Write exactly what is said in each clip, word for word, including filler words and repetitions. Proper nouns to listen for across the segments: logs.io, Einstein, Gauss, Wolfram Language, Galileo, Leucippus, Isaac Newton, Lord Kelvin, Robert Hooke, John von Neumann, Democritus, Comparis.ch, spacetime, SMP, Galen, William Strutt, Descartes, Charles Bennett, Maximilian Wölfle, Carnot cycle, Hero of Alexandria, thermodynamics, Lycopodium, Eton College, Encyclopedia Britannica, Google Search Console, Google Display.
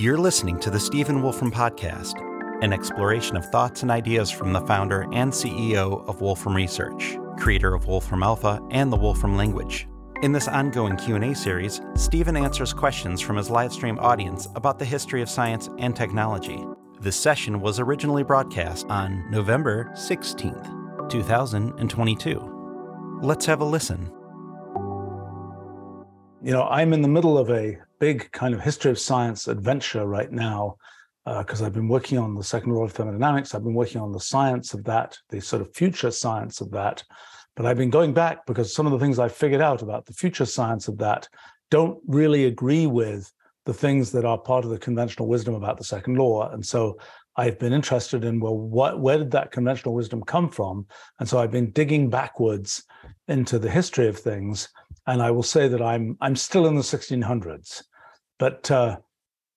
You're listening to the Stephen Wolfram Podcast, an exploration of thoughts and ideas from the founder and C E O of Wolfram Research, creator of Wolfram Alpha and the Wolfram Language. In this ongoing Q and A series, Stephen answers questions from his live stream audience about the history of science and technology. This session was originally broadcast on November sixteenth, two thousand twenty-two. Let's have a listen. You know, I'm in the middle of a big kind of history of science adventure right now because uh, I've been working on the second law of thermodynamics. I've been working on the science of that, the sort of future science of that. But I've been going back because some of the things I figured out about the future science of that don't really agree with the things that are part of the conventional wisdom about the second law. And so I've been interested in, well, what, where did that conventional wisdom come from? And so I've been digging backwards into the history of things. And I will say that I'm I'm still in the sixteen hundreds. But uh,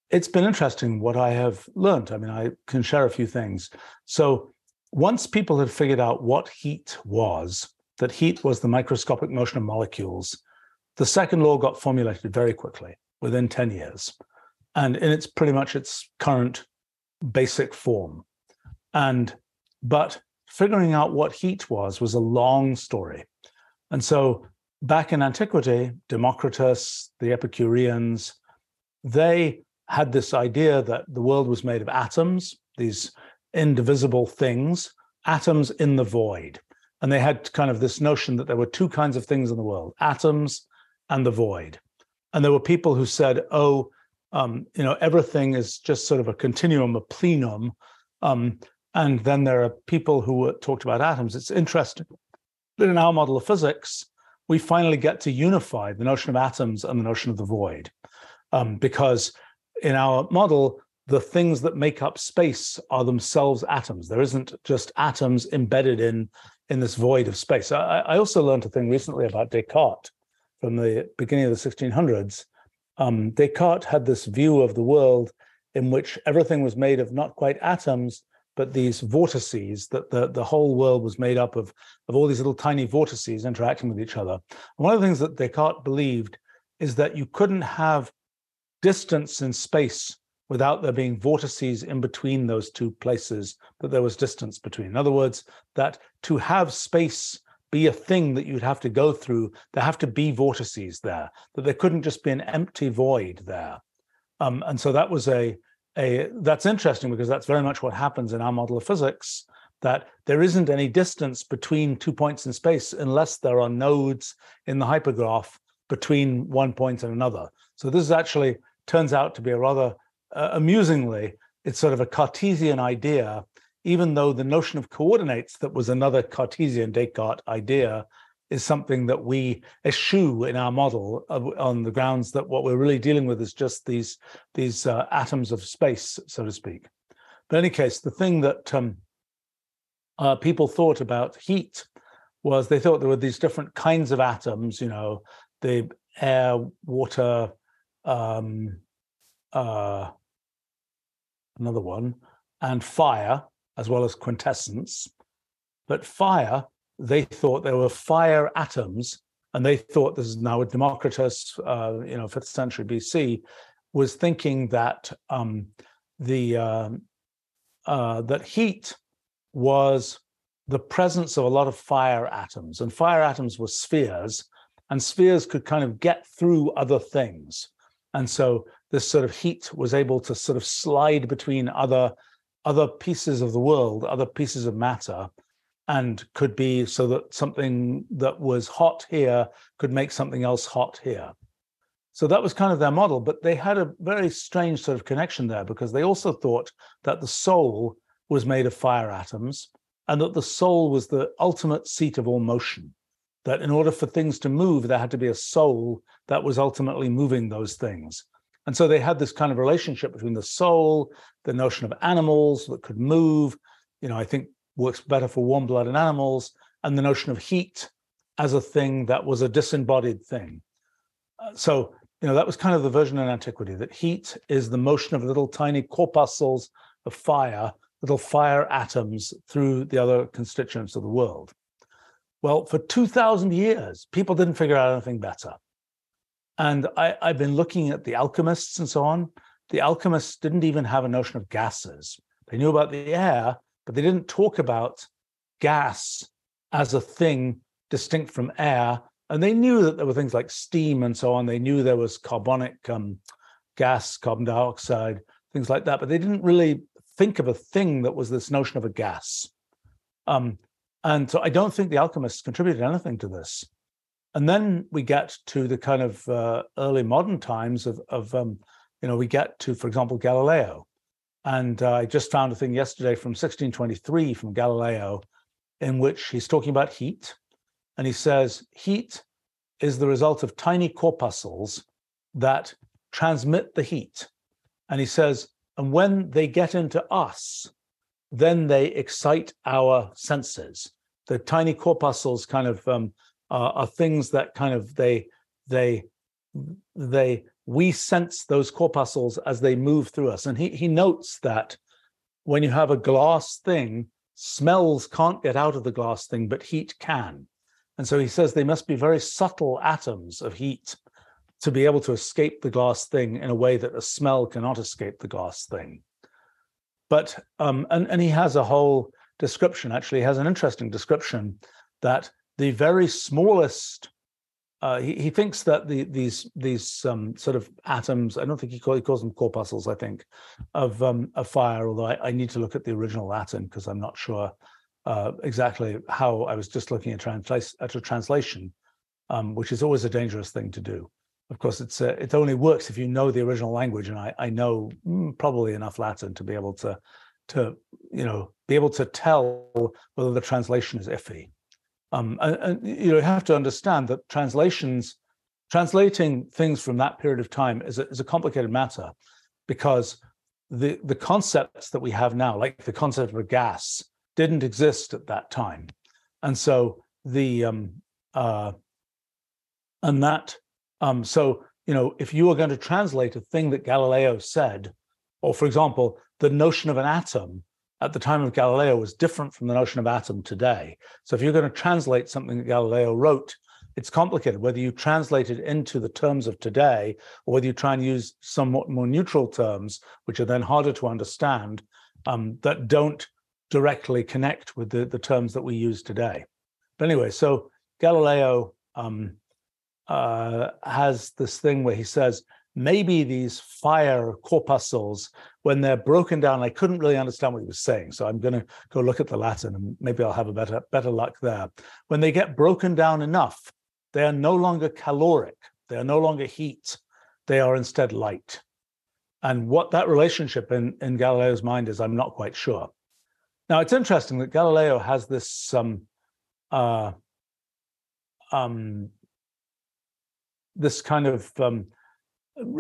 it's been interesting what I have learned. I mean, I can share a few things. So once people had figured out what heat was, that heat was the microscopic motion of molecules, the second law got formulated very quickly, within ten years, and in its pretty much its current basic form. And but figuring out what heat was was a long story. And so back in antiquity, Democritus, the Epicureans, they had this idea that the world was made of atoms, these indivisible things, atoms in the void. And they had kind of this notion that there were two kinds of things in the world, atoms and the void. And there were people who said, oh, um, you know, everything is just sort of a continuum, a plenum. Um, and then there are people who were, talked about atoms. It's interesting that in our model of physics, we finally get to unify the notion of atoms and the notion of the void. Um, because in our model, the things that make up space are themselves atoms. There isn't just atoms embedded in in this void of space. I, I also learned a thing recently about Descartes from the beginning of the sixteen hundreds. Um, Descartes had this view of the world in which everything was made of not quite atoms, but these vortices, that the, the whole world was made up of, of all these little tiny vortices interacting with each other. And one of the things that Descartes believed is that you couldn't have distance in space without there being vortices in between those two places that there was distance between. In other words, that to have space be a thing that you'd have to go through, there have to be vortices there, that there couldn't just be an empty void there. Um, and so that was a, a, that's interesting because that's very much what happens in our model of physics, that there isn't any distance between two points in space unless there are nodes in the hypergraph between one point and another. So this is actually turns out to be a rather Uh, amusingly, it's sort of a Cartesian idea, even though the notion of coordinates that was another Cartesian Descartes idea is something that we eschew in our model of, on the grounds that what we're really dealing with is just these, these uh, atoms of space, so to speak. But in any case, the thing that um, uh, people thought about heat was they thought there were these different kinds of atoms, you know, the air, water, um, uh, another one, and fire, as well as quintessence. But fire, they thought there were fire atoms, and they thought, this is now with Democritus, uh, you know, fifth century B C, was thinking that um, the uh, uh, that heat was the presence of a lot of fire atoms, and fire atoms were spheres, and spheres could kind of get through other things, and so this sort of heat was able to sort of slide between other, other pieces of the world, other pieces of matter, and could be so that something that was hot here could make something else hot here. So that was kind of their model, but they had a very strange sort of connection there because they also thought that the soul was made of fire atoms and that the soul was the ultimate seat of all motion, that in order for things to move, there had to be a soul that was ultimately moving those things. And so they had this kind of relationship between the soul, the notion of animals that could move, you know, I think works better for warm blood in animals, and the notion of heat as a thing that was a disembodied thing. Uh, so, you know, that was kind of the version in antiquity, that heat is the motion of little tiny corpuscles of fire, little fire atoms through the other constituents of the world. Well, for two thousand years, people didn't figure out anything better. And I, I've been looking at the alchemists and so on the alchemists didn't even have a notion of gases. They knew about the air, but they didn't talk about gas as a thing distinct from air. And they knew that there were things like steam and so on. They knew there was carbonic um, gas, carbon dioxide, things like that. But they didn't really think of a thing that was this notion of a gas. Um, and so I don't think the alchemists contributed anything to this. And then we get to the kind of uh, early modern times of, of um, you know, we get to, for example, Galileo. And uh, I just found a thing yesterday from sixteen twenty-three from Galileo, in which he's talking about heat. And he says, heat is the result of tiny corpuscles that transmit the heat. And he says, and when they get into us, then they excite our senses. The tiny corpuscles kind of um, are, are things that kind of they, they, they, we sense those corpuscles as they move through us. And he, he notes that when you have a glass thing, smells can't get out of the glass thing, but heat can. And so he says they must be very subtle atoms of heat to be able to escape the glass thing in a way that a smell cannot escape the glass thing. But, um, and, and he has a whole description, actually, he has an interesting description that the very smallest, uh, he, he thinks that the, these these um, sort of atoms, I don't think he, call, he calls them corpuscles, I think, of um, a fire, although I, I need to look at the original Latin because I'm not sure Uh, exactly how I was just looking at, transla- at a translation, um, which is always a dangerous thing to do. Of course, it's uh, it only works if you know the original language, and I, I know mm, probably enough Latin to be able to, to you know, be able to tell whether the translation is iffy. Um, and, and you know, you have to understand that translations, translating things from that period of time is a, is a complicated matter, because the the concepts that we have now, like the concept of a gas, didn't exist at that time, and so the um, uh, and that um, so you know if you were going to translate a thing that Galileo said, or for example, the notion of an atom at the time of Galileo was different from the notion of atom today. So if you're going to translate something that Galileo wrote, it's complicated whether you translate it into the terms of today or whether you try and use somewhat more neutral terms, which are then harder to understand, um, that don't directly connect with the, the terms that we use today. But anyway, so Galileo um, uh, has this thing where he says, maybe these fire corpuscles, when they're broken down, I couldn't really understand what he was saying, so I'm going to go look at the Latin and maybe I'll have a better, better luck there. When they get broken down enough, they are no longer caloric, they are no longer heat, they are instead light. And what that relationship in, in Galileo's mind is, I'm not quite sure. Now, it's interesting that Galileo has this um, uh, um, this kind of um,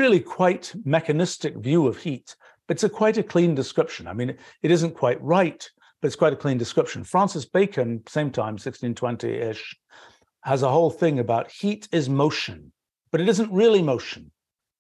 really quite mechanistic view of heat. It's a quite a clean description. I mean, it isn't quite right, but it's quite a clean description. Francis Bacon, same time, sixteen twenty-ish, has a whole thing about heat is motion, but it isn't really motion.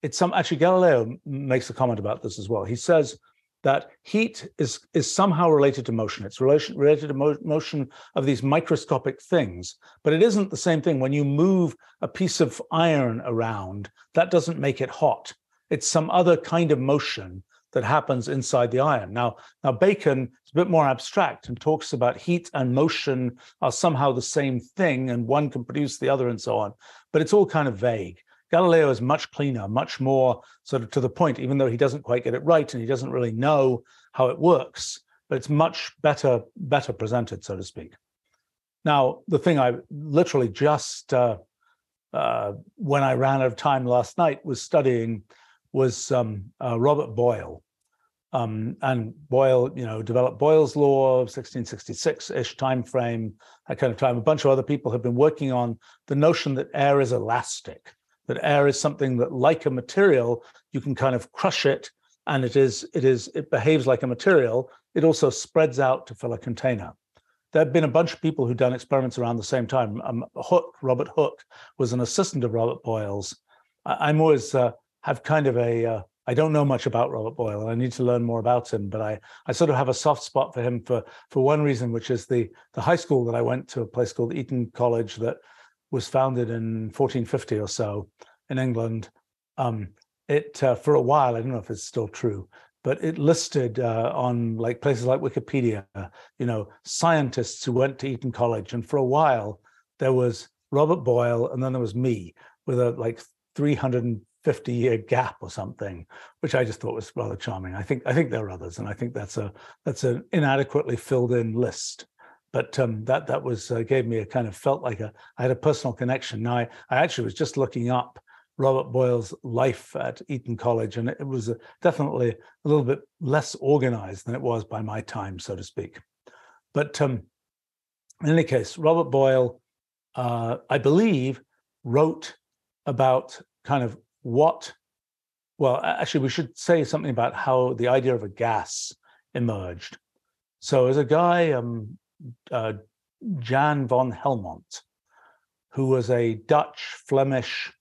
It's some actually Galileo makes a comment about this as well. He says that heat is, is somehow related to motion. It's relation, related to mo- motion of these microscopic things, but it isn't the same thing. When you move a piece of iron around, that doesn't make it hot. It's some other kind of motion that happens inside the iron. Now, now Bacon is a bit more abstract and talks about heat and motion are somehow the same thing and one can produce the other and so on, but it's all kind of vague. Galileo is much cleaner, much more sort of to the point, even though he doesn't quite get it right and he doesn't really know how it works, but it's much better, better presented, so to speak. Now, the thing I literally just, uh, uh, when I ran out of time last night, was studying was um, uh, Robert Boyle. Um, and Boyle, you know, developed Boyle's Law, sixteen sixty-six-ish time frame, that kind of time. A bunch of other people have been working on the notion that air is elastic. That air is something that, like a material, you can kind of crush it, and it is it is it behaves like a material. It also spreads out to fill a container. There have been a bunch of people who've done experiments around the same time. Um, Hooke, Robert Hooke, was an assistant of Robert Boyle's. I, I'm always uh, have kind of a uh, I don't know much about Robert Boyle, and I need to learn more about him. But I I sort of have a soft spot for him for for one reason, which is the the high school that I went to, a place called Eton College, that was founded in fourteen fifty or so in England. Um, it uh, for a while, I don't know if it's still true, but it listed uh, on like places like Wikipedia, you know, scientists who went to Eton College. And for a while, there was Robert Boyle, and then there was me, with a like three hundred fifty year gap or something, which I just thought was rather charming. I think I think there are others, and I think that's a that's an inadequately filled in list. But um, that that was uh, gave me a kind of felt like a I had a personal connection. Now I, I actually was just looking up Robert Boyle's life at Eton College, and it was definitely a little bit less organized than it was by my time, so to speak. But um, in any case, Robert Boyle, uh, I believe, wrote about kind of what, well, actually, we should say something about how the idea of a gas emerged. So there's a guy, um, uh, Jan van Helmont, who was a Dutch Flemish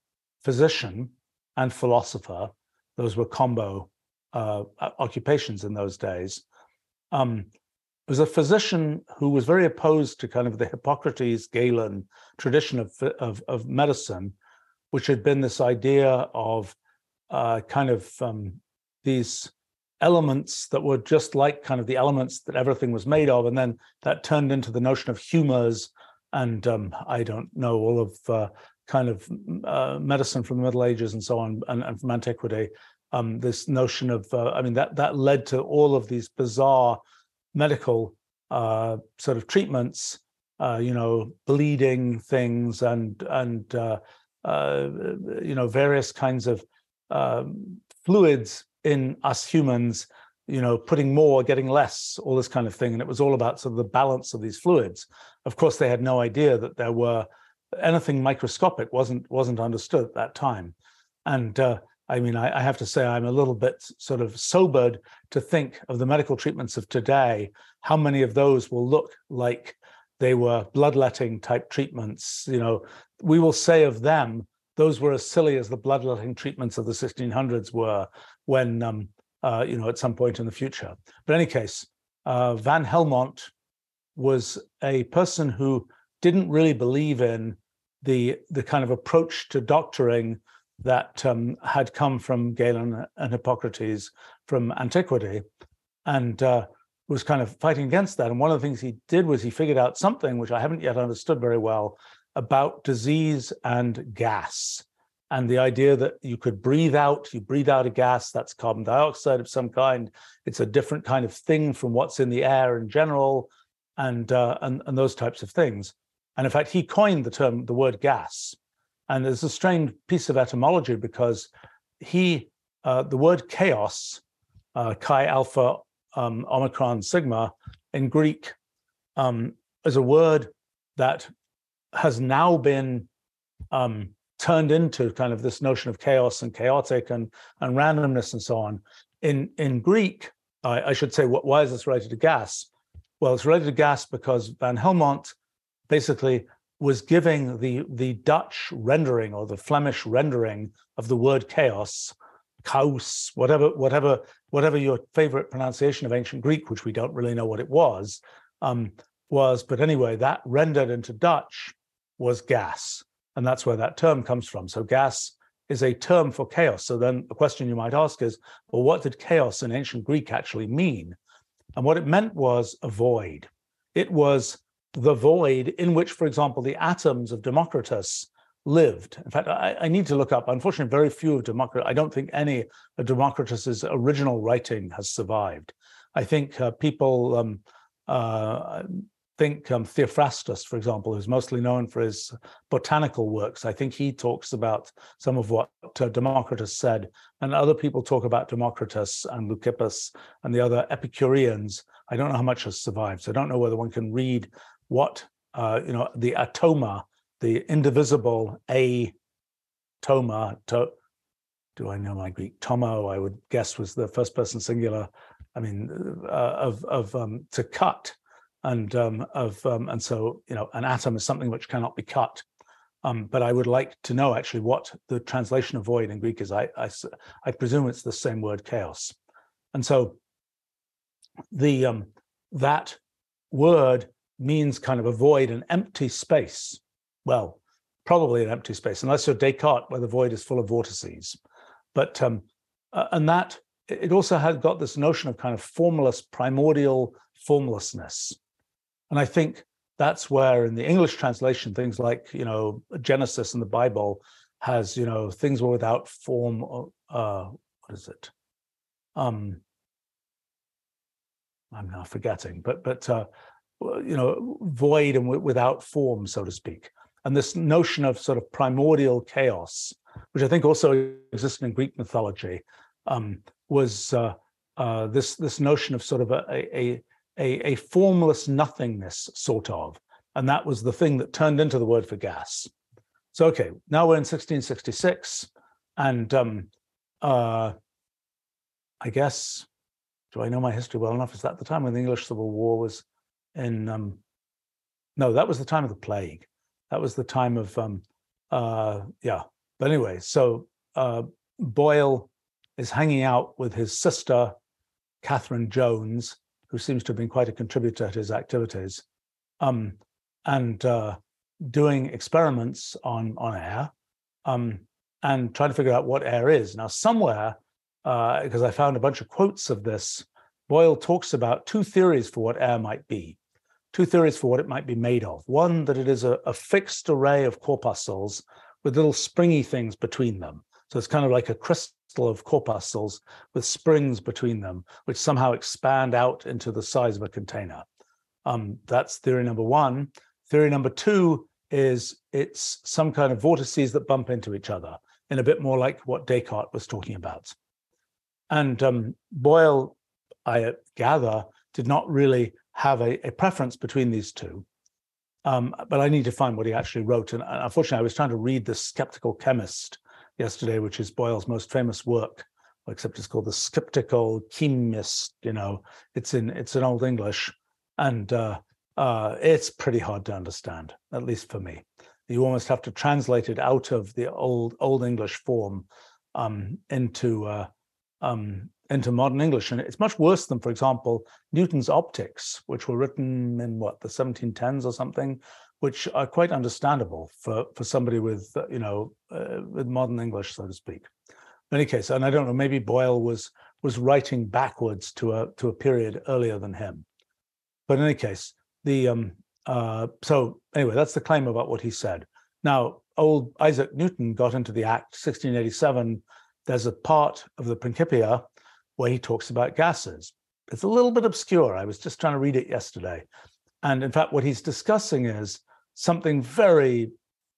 physician and philosopher. Those were combo uh, occupations in those days. Um, was a physician who was very opposed to kind of the Hippocrates, Galen tradition of, of, of medicine, which had been this idea of uh, kind of um, these elements that were just like kind of the elements that everything was made of. And then that turned into the notion of humors and um, I don't know, all of uh, kind of uh, medicine from the Middle Ages and so on, and, and from antiquity, um, this notion of, uh, I mean, that that led to all of these bizarre medical uh, sort of treatments, uh, you know, bleeding things and, and, uh, Uh, you know, various kinds of um, fluids in us humans, you know, putting more, getting less, all this kind of thing. And it was all about sort of the balance of these fluids. Of course, they had no idea that there were anything microscopic wasn't wasn't understood at that time. And uh, I mean, I, I have to say I'm a little bit sort of sobered to think of the medical treatments of today, how many of those will look like they were bloodletting type treatments. You know, we will say of them, those were as silly as the bloodletting treatments of the sixteen hundreds were when, um, uh, you know, at some point in the future. But in any case, uh, Van Helmont was a person who didn't really believe in the the kind of approach to doctoring that um, had come from Galen and Hippocrates from antiquity, and uh, was kind of fighting against that. And one of the things he did was he figured out something which I haven't yet understood very well about disease and gas, and the idea that you could breathe out, you breathe out a gas, that's carbon dioxide of some kind. It's a different kind of thing from what's in the air in general, and uh, and, and those types of things. And in fact, he coined the term, the word gas. And there's a strange piece of etymology because he, uh, the word chaos, uh, chi alpha, Um, Omicron Sigma in Greek um, is a word that has now been um, turned into kind of this notion of chaos and chaotic and, and randomness and so on. In in Greek, I, I should say, what, why is this related to gas? Well, it's related to gas because Van Helmont basically was giving the, the Dutch rendering or the Flemish rendering of the word chaos, chaos, whatever, whatever, whatever your favorite pronunciation of ancient Greek, which we don't really know what it was, um, was. But anyway, that rendered into Dutch was gas, and that's where that term comes from. So gas is a term for chaos. So then the question you might ask is, well, what did chaos in ancient Greek actually mean? And what it meant was a void. It was the void in which, for example, the atoms of Democritus lived. In fact, I, I need to look up, unfortunately, very few of Democritus, I don't think any of Democritus's original writing has survived. I think uh, people um, uh, think um, Theophrastus, for example, who's mostly known for his botanical works, I think he talks about some of what uh, Democritus said, and other people talk about Democritus and Leucippus and the other Epicureans. I don't know how much has survived, so I don't know whether one can read what, uh, you know, the atoma, the indivisible atoma, to, do I know my Greek? Tomo, I would guess, was the first person singular. I mean, uh, of of um, to cut, and um, of um, and so you know, an atom is something which cannot be cut. Um, but I would like to know actually what the translation of void in Greek is. I I, I presume it's the same word, chaos. And so the um, that word means kind of a void, an empty space. Well, probably an empty space, unless you're Descartes, where the void is full of vortices. But um, uh, and that it also had got this notion of kind of formless, primordial formlessness. And I think that's where in the English translation, things like, you know, Genesis in the Bible has, you know, things were without form. Or, uh, what is it? Um, I'm now forgetting, but, but uh, you know, void and w- without form, so to speak. And this notion of sort of primordial chaos, which I think also existed in Greek mythology, um, was uh, uh, this this notion of sort of a, a a a formless nothingness, sort of, and that was the thing that turned into the word for gas. So okay, now we're in sixteen sixty-six, and um, uh, I guess, do I know my history well enough? Is that the time when the English Civil War was in? Um, no, that was the time of the plague. That was the time of um, uh, yeah. But anyway, so uh, Boyle is hanging out with his sister, Catherine Jones, who seems to have been quite a contributor to his activities, um, and uh, doing experiments on, on air, um, and trying to figure out what air is. Now, somewhere, uh, because I found a bunch of quotes of this, Boyle talks about two theories for what air might be, two theories for what it might be made of. One, that it is a, a fixed array of corpuscles with little springy things between them. So it's kind of like a crystal of corpuscles with springs between them, which somehow expand out into the size of a container. Um, that's theory number one. Theory number two is it's some kind of vortices that bump into each other, in a bit more like what Descartes was talking about. And um, Boyle, I gather, did not really have a, a preference between these two. Um, but I need to find what he actually wrote. And unfortunately, I was trying to read The Skeptical Chemist yesterday, which is Boyle's most famous work, except it's called The Skeptical Chemist. You know, it's in it's in Old English, and uh, uh, it's pretty hard to understand, at least for me. You almost have to translate it out of the old Old English form um, into uh, um, into modern English, and it's much worse than, for example, Newton's Optics, which were written in, what, the seventeen tens or something, which are quite understandable for, for somebody with, you know, uh, with modern English, so to speak. In any case, and I don't know, maybe Boyle was was writing backwards to a to a period earlier than him. But in any case, the um, uh, so anyway, that's the claim about what he said. Now, old Isaac Newton got into the act sixteen eighty-seven. There's a part of the Principia where he talks about gases. It's a little bit obscure. I was just trying to read it yesterday. And in fact, what he's discussing is something very,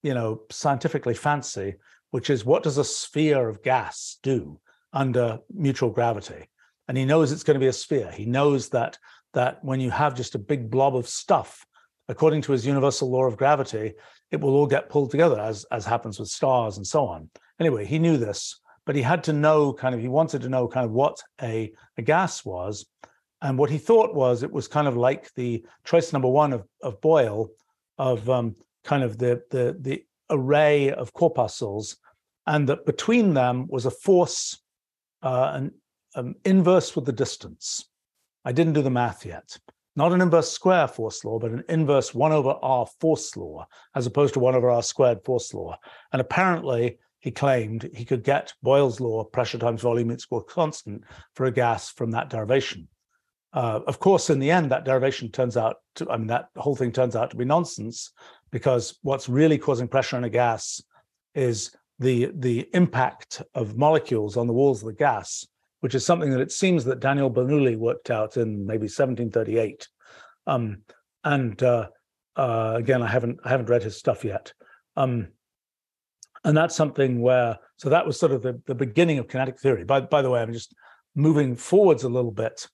you know, scientifically fancy, which is, what does a sphere of gas do under mutual gravity? And he knows it's going to be a sphere. He knows that that when you have just a big blob of stuff, according to his universal law of gravity, it will all get pulled together, as, as happens with stars and so on. Anyway, he knew this. But he had to know kind of, he wanted to know kind of what a, a gas was. And what he thought was, it was kind of like the choice number one of, of Boyle, of um, kind of the, the, the array of corpuscles, and that between them was a force uh, an, um, inverse with the distance. I didn't do the math yet. Not an inverse square force law, but an inverse one over R force law, as opposed to one over R squared force law. And apparently, he claimed he could get Boyle's law, pressure times volume equals constant, for a gas from that derivation. Uh, of course, in the end, that derivation turns out to, I mean, that whole thing turns out to be nonsense, because what's really causing pressure in a gas is the, the impact of molecules on the walls of the gas, which is something that it seems that Daniel Bernoulli worked out in maybe seventeen thirty-eight. Um, and uh, uh, again, I haven't I haven't read his stuff yet. Um, And that's something where, so that was sort of the, the beginning of kinetic theory. By, by the way, I'm just moving forwards a little bit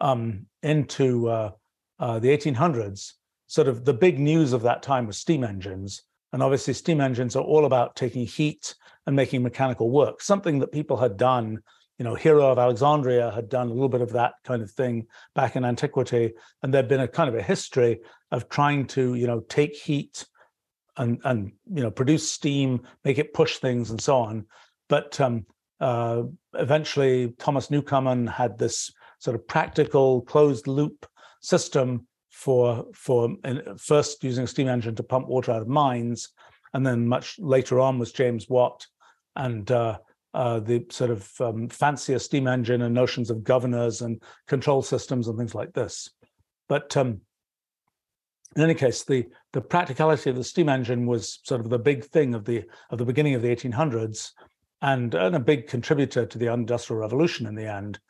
um, into uh, uh, the eighteen hundreds. Sort of the big news of that time was steam engines. And obviously steam engines are all about taking heat and making mechanical work, something that people had done. You know, Hero of Alexandria had done a little bit of that kind of thing back in antiquity. And there'd been a kind of a history of trying to, you know, take heat and and you know, produce steam, make it push things and so on. But um, uh, eventually Thomas Newcomen had this sort of practical closed loop system for for first using a steam engine to pump water out of mines, and then much later on was James Watt, and uh, uh, the sort of um, fancier steam engine and notions of governors and control systems and things like this. But um, in any case, the the practicality of the steam engine was sort of the big thing of the of the beginning of the eighteen hundreds, and, and a big contributor to the Industrial Revolution in the end.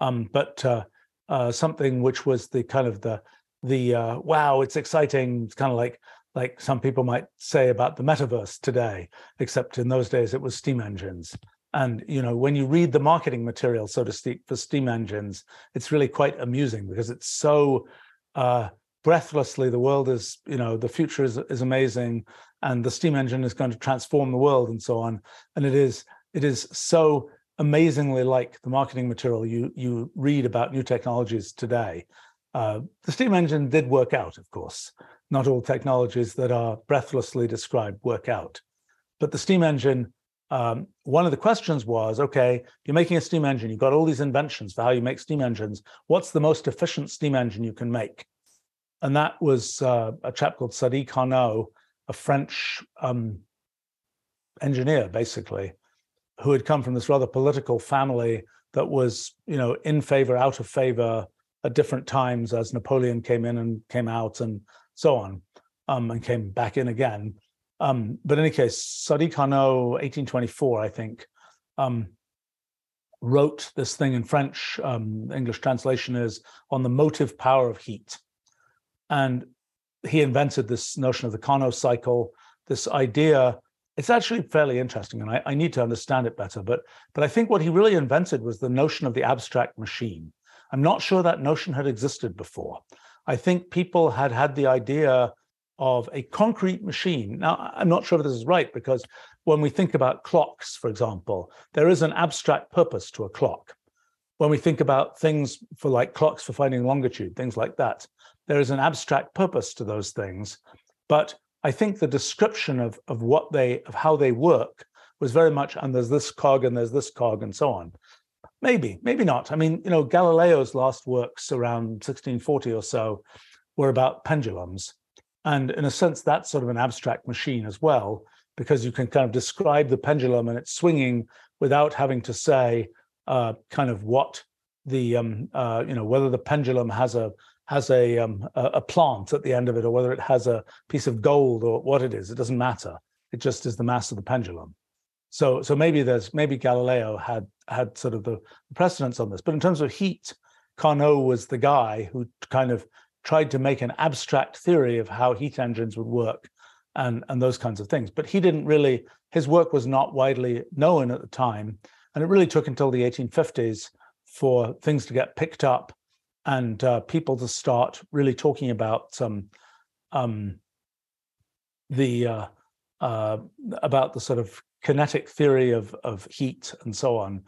Um, but uh, uh, something which was the kind of the the uh, wow, it's exciting. It's kind of like like some people might say about the metaverse today, except in those days it was steam engines. And, you know, when you read the marketing material, so to speak, for steam engines, it's really quite amusing because it's so uh, breathlessly, the world is, you know, the future is, is amazing and the steam engine is going to transform the world and so on. And it is it is so amazingly like the marketing material you, you read about new technologies today. Uh, the steam engine did work out, of course. Not all technologies that are breathlessly described work out. But the steam engine, um, one of the questions was, okay, you're making a steam engine, you've got all these inventions for how you make steam engines. What's the most efficient steam engine you can make? And that was uh, a chap called Sadi Carnot, a French um, engineer, basically, who had come from this rather political family that was, you know, in favor, out of favor at different times as Napoleon came in and came out and so on, um, and came back in again. Um, but in any case, Sadi Carnot, eighteen twenty-four, I think, um, wrote this thing in French, um, English translation is On the Motive Power of Heat. And he invented this notion of the Carnot cycle, this idea. It's actually fairly interesting, and I, I need to understand it better. But, but I think what he really invented was the notion of the abstract machine. I'm not sure that notion had existed before. I think people had had the idea of a concrete machine. Now, I'm not sure if this is right, because when we think about clocks, for example, there is an abstract purpose to a clock. When we think about things for like clocks for finding longitude, things like that, there is an abstract purpose to those things. But I think the description of, of what they of how they work was very much, and there's this cog and there's this cog and so on. Maybe, maybe not. I mean, you know, Galileo's last works around sixteen forty or so were about pendulums. And in a sense, that's sort of an abstract machine as well, because you can kind of describe the pendulum and it's swinging without having to say uh, kind of what the, um, uh, you know, whether the pendulum has a has a, um, a plant at the end of it or whether it has a piece of gold or what it is. It doesn't matter. It just is the mass of the pendulum. So, so maybe there's maybe Galileo had had sort of the precedence on this, but in terms of heat, Carnot was the guy who kind of tried to make an abstract theory of how heat engines would work, and and those kinds of things. But he didn't really, his work was not widely known at the time, and it really took until the eighteen fifties for things to get picked up and uh, people to start really talking about um, um, the uh, uh, about the sort of kinetic theory of, of heat and so on.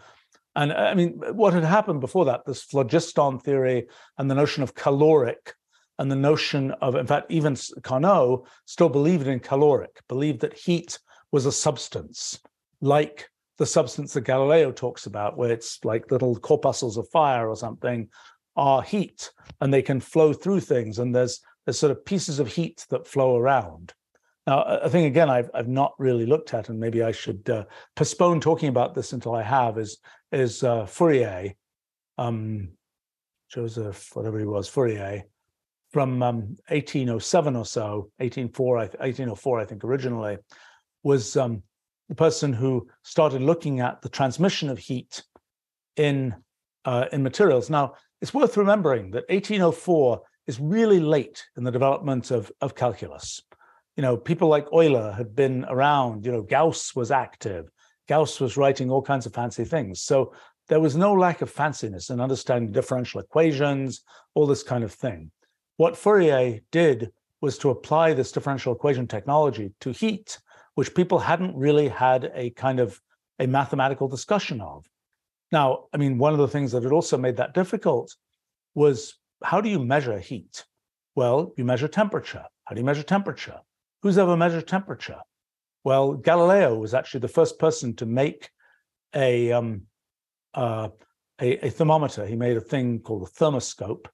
And I mean, what had happened before that, this phlogiston theory and the notion of caloric and the notion of, in fact, even Carnot still believed in caloric, believed that heat was a substance, like the substance that Galileo talks about, where it's like little corpuscles of fire or something are heat, and they can flow through things, and there's there's sort of pieces of heat that flow around. Now, a thing, again, I've I've not really looked at, and maybe I should uh, postpone talking about this until I have, is is uh, Fourier, um, Joseph, whatever he was, Fourier, from um, eighteen oh seven or so, eighteen oh four, I think, originally, was um, the person who started looking at the transmission of heat in uh, in materials. Now, it's worth remembering that eighteen oh four is really late in the development of, of calculus. You know, people like Euler had been around, you know, Gauss was active. Gauss was writing all kinds of fancy things. So there was no lack of fanciness in understanding differential equations, all this kind of thing. What Fourier did was to apply this differential equation technology to heat, which people hadn't really had a kind of a mathematical discussion of. Now, I mean, one of the things that had also made that difficult was, how do you measure heat? Well, you measure temperature. How do you measure temperature? Who's ever measured temperature? Well, Galileo was actually the first person to make a, um, uh, a, a thermometer. He made a thing called a thermoscope,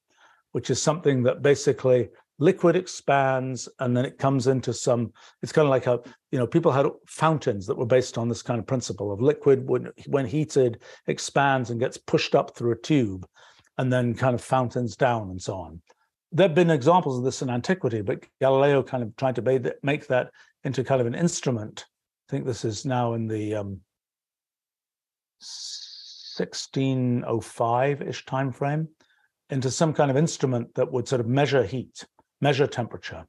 which is something that basically liquid expands and then it comes into some, it's kind of like a, you know, people had fountains that were based on this kind of principle of liquid when, when heated expands and gets pushed up through a tube and then kind of fountains down and so on. There've been examples of this in antiquity, but Galileo kind of tried to make that into kind of an instrument. I think this is now in the um, sixteen oh five-ish time frame, into some kind of instrument that would sort of measure heat, measure temperature.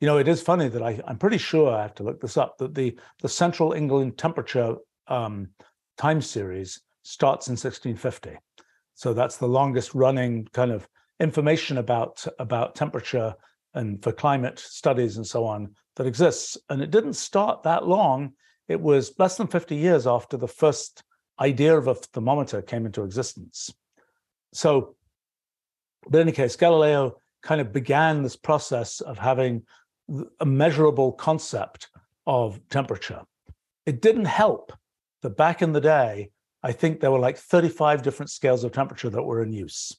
You know, it is funny that I, I'm pretty sure, I have to look this up, that the, the Central England temperature um, time series starts in sixteen fifty. So that's the longest running kind of information about, about temperature and for climate studies and so on that exists. And it didn't start that long. It was less than fifty years after the first idea of a thermometer came into existence. So, but in any case, Galileo kind of began this process of having a measurable concept of temperature. It didn't help that back in the day, I think there were like thirty-five different scales of temperature that were in use.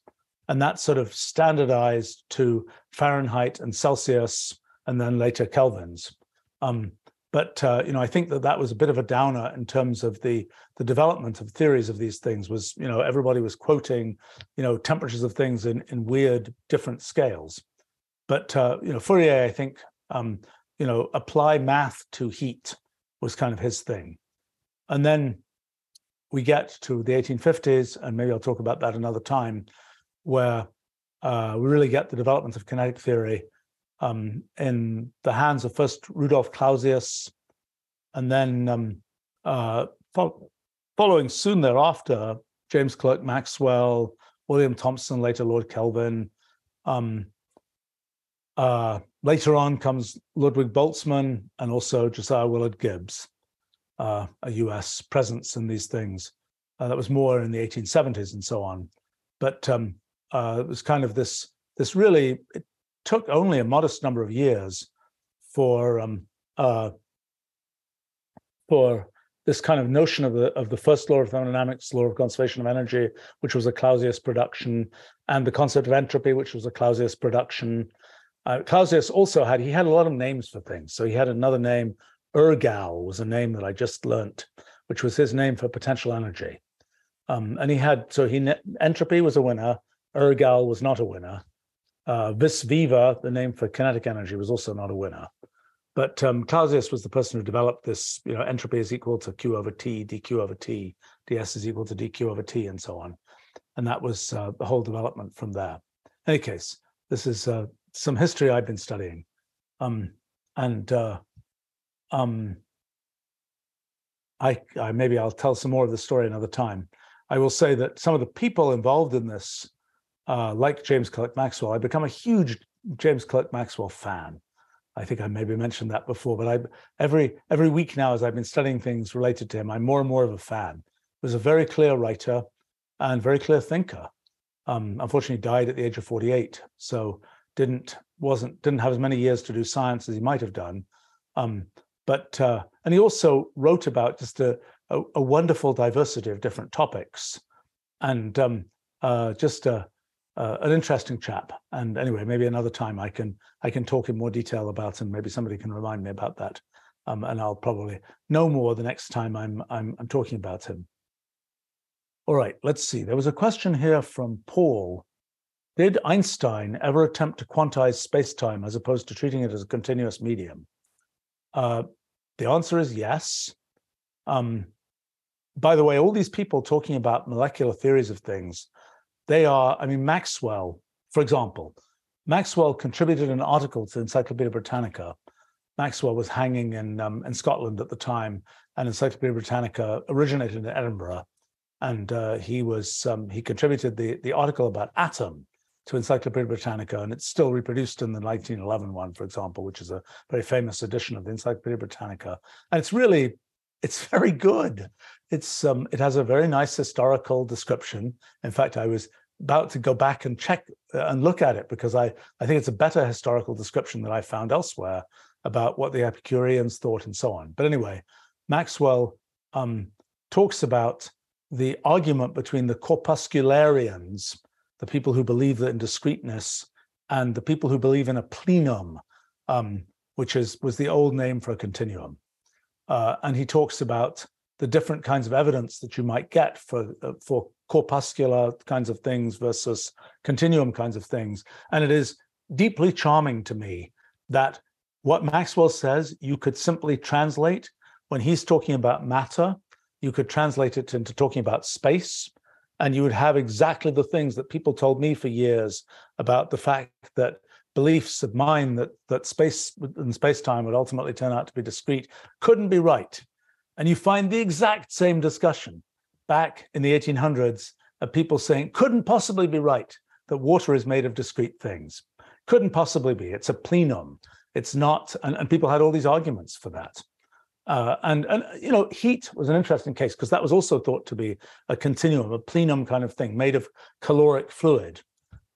And that sort of standardized to Fahrenheit and Celsius, and then later Kelvins. Um, but, uh, you know, I think that that was a bit of a downer in terms of the, the development of theories of these things was, you know, everybody was quoting, you know, temperatures of things in, in weird different scales. But, uh, you know, Fourier, I think, um, you know, apply math to heat was kind of his thing. And then we get to the eighteen fifties, and maybe I'll talk about that another time, where uh, we really get the development of kinetic theory um, in the hands of first Rudolf Clausius, and then um, uh, fo- following soon thereafter, James Clerk Maxwell, William Thomson, later Lord Kelvin. Um, uh, later on comes Ludwig Boltzmann and also Josiah Willard Gibbs, uh, a U S presence in these things. Uh, that was more in the eighteen seventies and so on. But um, uh, it was kind of this, this really, it took only a modest number of years for um, uh, for this kind of notion of the of the first law of thermodynamics, law of conservation of energy, which was a Clausius production, and the concept of entropy, which was a Clausius production. Uh, Clausius also had, he had a lot of names for things. So he had another name, Ergal was a name that I just learnt, which was his name for potential energy. Um, and he had, so he entropy was a winner, Ergal was not a winner. Uh, Vis Viva, the name for kinetic energy, was also not a winner. But um, Clausius was the person who developed this, you know, entropy is equal to Q over T, dQ over T, ds is equal to dQ over T, and so on. And that was uh, the whole development from there. In any case, this is uh, some history I've been studying. Um, and uh, um, I, I maybe I'll tell some more of the story another time. I will say that some of the people involved in this, uh, like James Clerk Maxwell, I've become a huge James Clerk Maxwell fan. I think I maybe mentioned that before, but I every every week now, as I've been studying things related to him, I'm more and more of a fan. He was a very clear writer and very clear thinker. Um, unfortunately, died at the age of forty-eight, so didn't wasn't didn't have as many years to do science as he might have done. Um, but uh, and he also wrote about just a. A, a wonderful diversity of different topics, and um, uh, just a, uh, an interesting chap. And anyway, maybe another time I can I can talk in more detail about him. Maybe somebody can remind me about that, um, and I'll probably know more the next time I'm I'm I'm talking about him. All right, let's see. There was a question here from Paul. Did Einstein ever attempt to quantize space-time as opposed to treating it as a continuous medium? Uh, the answer is yes. Um, By the way, all these people talking about molecular theories of things, they are, I mean, Maxwell, for example, Maxwell contributed an article to Encyclopedia Britannica. Maxwell was hanging in um, in Scotland at the time, and Encyclopedia Britannica originated in Edinburgh. And uh, he was um, he contributed the, the article about atom to Encyclopedia Britannica, and it's still reproduced in the nineteen eleven one, for example, which is a very famous edition of the Encyclopedia Britannica. And it's really... It's very good. It's um, it has a very nice historical description. In fact, I was about to go back and check and look at it because I, I think it's a better historical description that I found elsewhere about what the Epicureans thought and so on. But anyway, Maxwell um, talks about the argument between the corpuscularians, the people who believe that in discreteness, and the people who believe in a plenum, um, which is was the old name for a continuum. Uh, and he talks about the different kinds of evidence that you might get for uh, for corpuscular kinds of things versus continuum kinds of things. And it is deeply charming to me that what Maxwell says, you could simply translate. When he's talking about matter, you could translate it into talking about space, and you would have exactly the things that people told me for years about the fact that beliefs of mine that that space and space-time would ultimately turn out to be discrete couldn't be right. And you find the exact same discussion back in the eighteen hundreds of people saying, couldn't possibly be right that water is made of discrete things. Couldn't possibly be. It's a plenum. It's not. And, and people had all these arguments for that. Uh, and, and, you know, heat was an interesting case because that was also thought to be a continuum, a plenum kind of thing made of caloric fluid.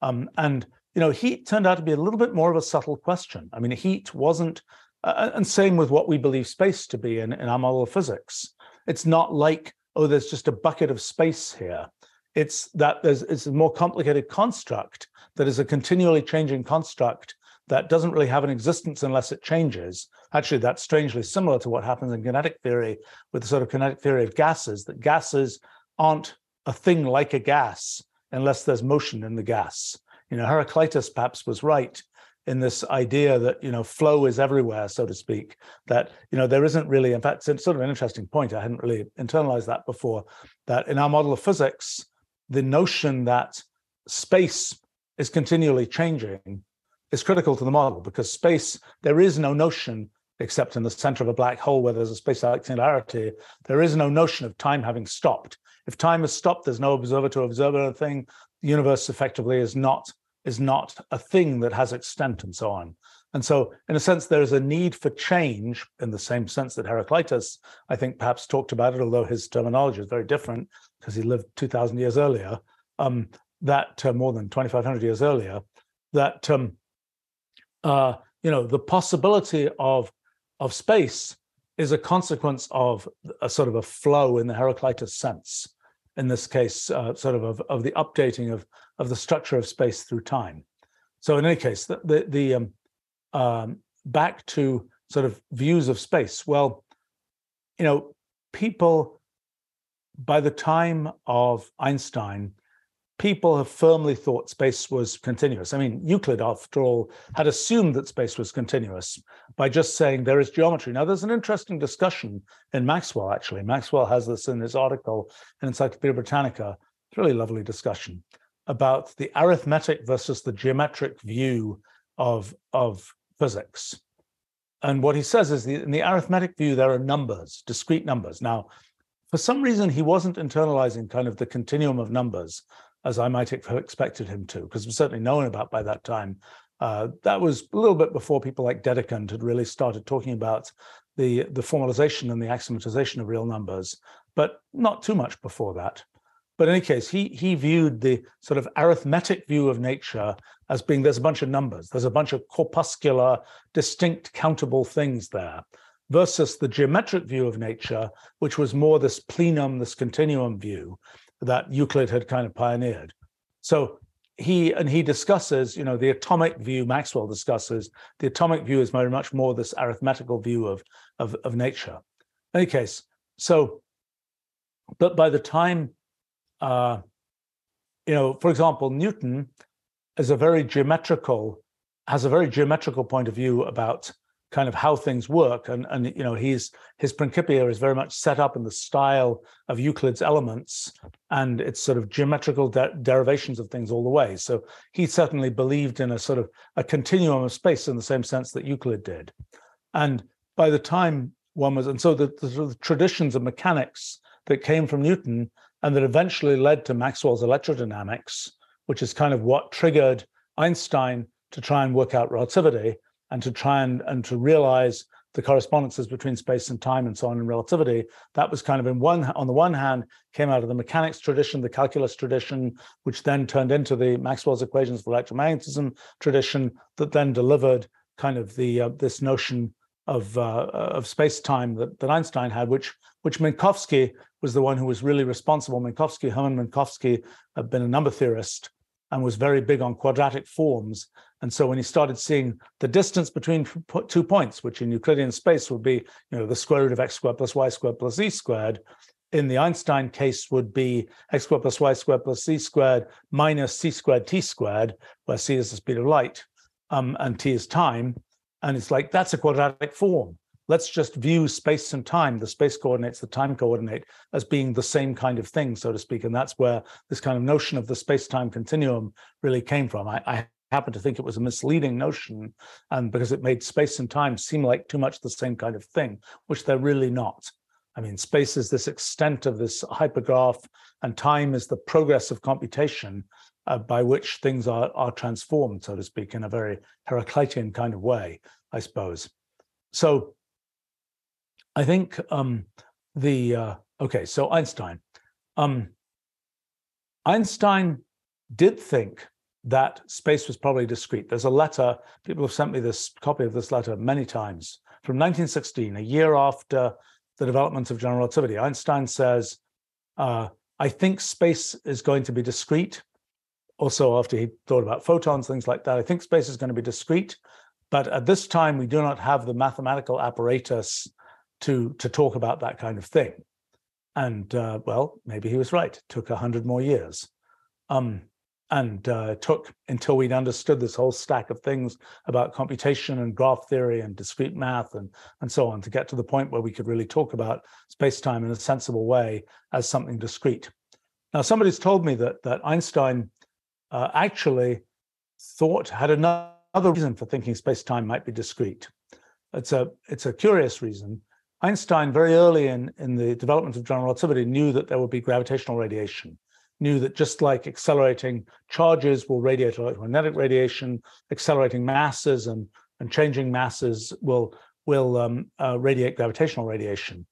Um, and, you know, heat turned out to be a little bit more of a subtle question. I mean, heat wasn't, uh, and same with what we believe space to be in, in our model of physics. It's not like, oh, there's just a bucket of space here. It's that there's it's a more complicated construct that is a continually changing construct that doesn't really have an existence unless it changes. Actually, that's strangely similar to what happens in kinetic theory with the sort of kinetic theory of gases, that gases aren't a thing like a gas unless there's motion in the gas. You know, Heraclitus perhaps was right in this idea that, you know, flow is everywhere, so to speak, that, you know, there isn't really, in fact, it's sort of an interesting point. I hadn't really internalized that before, that in our model of physics, the notion that space is continually changing is critical to the model, because space, there is no notion, except in the center of a black hole where there's a space-like singularity, there is no notion of time having stopped. If time has stopped, there's no observer to observe anything. The universe effectively is not, is not a thing that has extent and so on. And so, in a sense, there is a need for change in the same sense that Heraclitus, I think, perhaps talked about it, although his terminology is very different because he lived two thousand years earlier, um, that uh, more than twenty-five hundred years earlier, that um, Uh, you know, the possibility of of space is a consequence of a sort of a flow in the Heraclitus sense, in this case, uh, sort of, of of the updating of of the structure of space through time. So in any case, the the, the um, um, back to sort of views of space. Well, you know, people by the time of Einstein, people have firmly thought space was continuous. I mean, Euclid, after all, had assumed that space was continuous by just saying there is geometry. Now, there's an interesting discussion in Maxwell, actually. Maxwell has this in his article in Encyclopedia Britannica. It's a really lovely discussion about the arithmetic versus the geometric view of, of physics. And what he says is the, in the arithmetic view, there are numbers, discrete numbers. Now, for some reason, he wasn't internalizing kind of the continuum of numbers, as I might have expected him to, because it was certainly known about by that time. Uh, that was a little bit before people like Dedekind had really started talking about the, the formalization and the axiomatization of real numbers, but not too much before that. But in any case, he he viewed the sort of arithmetic view of nature as being there's a bunch of numbers, there's a bunch of corpuscular, distinct, countable things there, versus the geometric view of nature, which was more this plenum, this continuum view that Euclid had kind of pioneered. So he and he discusses, you know, the atomic view, Maxwell discusses, the atomic view is very much more this arithmetical view of, of, of nature. In any case, so, but by the time, uh, you know, for example, Newton is a very geometrical, has a very geometrical point of view about kind of how things work. And, and you know, he's his Principia is very much set up in the style of Euclid's Elements, and it's sort of geometrical de- derivations of things all the way. So he certainly believed in a sort of a continuum of space in the same sense that Euclid did. And by the time one was, and so the, the sort of traditions of mechanics that came from Newton and that eventually led to Maxwell's electrodynamics, which is kind of what triggered Einstein to try and work out relativity, and to try and, and to realize the correspondences between space and time and so on in relativity. That was kind of in one, on the one hand, came out of the mechanics tradition, the calculus tradition, which then turned into the Maxwell's equations for electromagnetism tradition, that then delivered kind of the uh, this notion of uh, of space-time that, that Einstein had, which which Minkowski was the one who was really responsible. Minkowski, Hermann Minkowski, had been a number theorist and was very big on quadratic forms. And so when he started seeing the distance between two points, which in Euclidean space would be, you know, the square root of x squared plus y squared plus z squared, in the Einstein case would be x squared plus y squared plus c squared minus c squared t squared, where c is the speed of light um, and t is time. And it's like, that's a quadratic form. Let's just view space and time, the space coordinates, the time coordinate, as being the same kind of thing, so to speak. And that's where this kind of notion of the space-time continuum really came from. I, I happen to think it was a misleading notion, and because it made space and time seem like too much the same kind of thing, which they're really not. I mean, space is this extent of this hypergraph, and time is the progress of computation uh, by which things are, are transformed, so to speak, in a very Heraclitean kind of way, I suppose. So I think um, the, uh, okay, so Einstein. Um, Einstein did think that space was probably discrete. There's a letter, people have sent me this copy of this letter many times, from nineteen sixteen, a year after the development of general relativity. Einstein says, uh, I think space is going to be discrete. Also, after he thought about photons, things like that, I think space is going to be discrete. But at this time, we do not have the mathematical apparatus to to talk about that kind of thing. And uh, well, maybe he was right. It took a hundred more years. Um, and uh, it took until we'd understood this whole stack of things about computation and graph theory and discrete math and, and so on to get to the point where we could really talk about space-time in a sensible way as something discrete. Now, somebody's told me that, that Einstein uh, actually thought, had another reason for thinking space-time might be discrete. It's a, it's a curious reason. Einstein, very early in, in the development of general relativity, knew that there would be gravitational radiation, knew that just like accelerating charges will radiate electromagnetic radiation, accelerating masses and, and changing masses will, will um, uh, radiate gravitational radiation.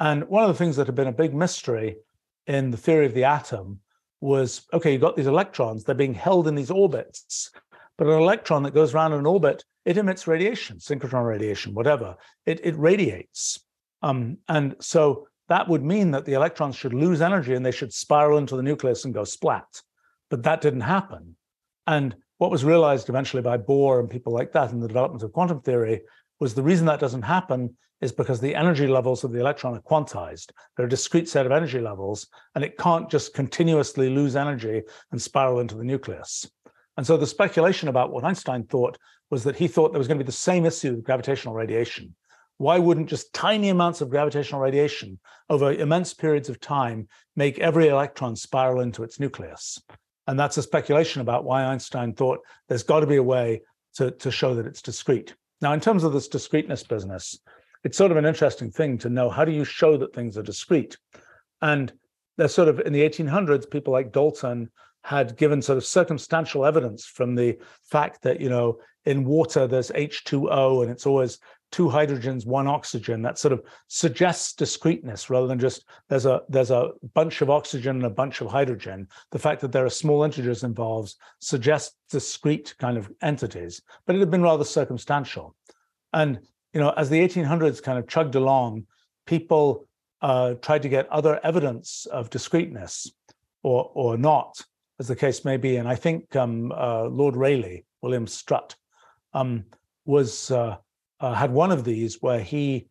And one of the things that had been a big mystery in the theory of the atom was, okay, you've got these electrons, they're being held in these orbits, but an electron that goes around an orbit, it emits radiation, synchrotron radiation, whatever. It, it radiates. Um, and so that would mean that the electrons should lose energy and they should spiral into the nucleus and go splat. But that didn't happen. And what was realized eventually by Bohr and people like that in the development of quantum theory was the reason that doesn't happen is because the energy levels of the electron are quantized. They're a discrete set of energy levels, and it can't just continuously lose energy and spiral into the nucleus. And so the speculation about what Einstein thought was that he thought there was going to be the same issue with gravitational radiation. Why wouldn't just tiny amounts of gravitational radiation over immense periods of time make every electron spiral into its nucleus? And that's a speculation about why Einstein thought there's got to be a way to, to show that it's discrete. Now, in terms of this discreteness business, it's sort of an interesting thing to know, how do you show that things are discrete? And there's sort of, in the eighteen hundreds, people like Dalton had given sort of circumstantial evidence from the fact that, you know, in water there's H two O and it's always two hydrogens, one oxygen. That sort of suggests discreteness rather than just there's a there's a bunch of oxygen and a bunch of hydrogen. The fact that there are small integers involved suggests discrete kind of entities, but it had been rather circumstantial. And, you know, as the eighteen hundreds kind of chugged along, people uh, tried to get other evidence of discreteness or or not, as the case may be. And I think um, uh, Lord Rayleigh, William Strutt, um, was uh, uh, had one of these where he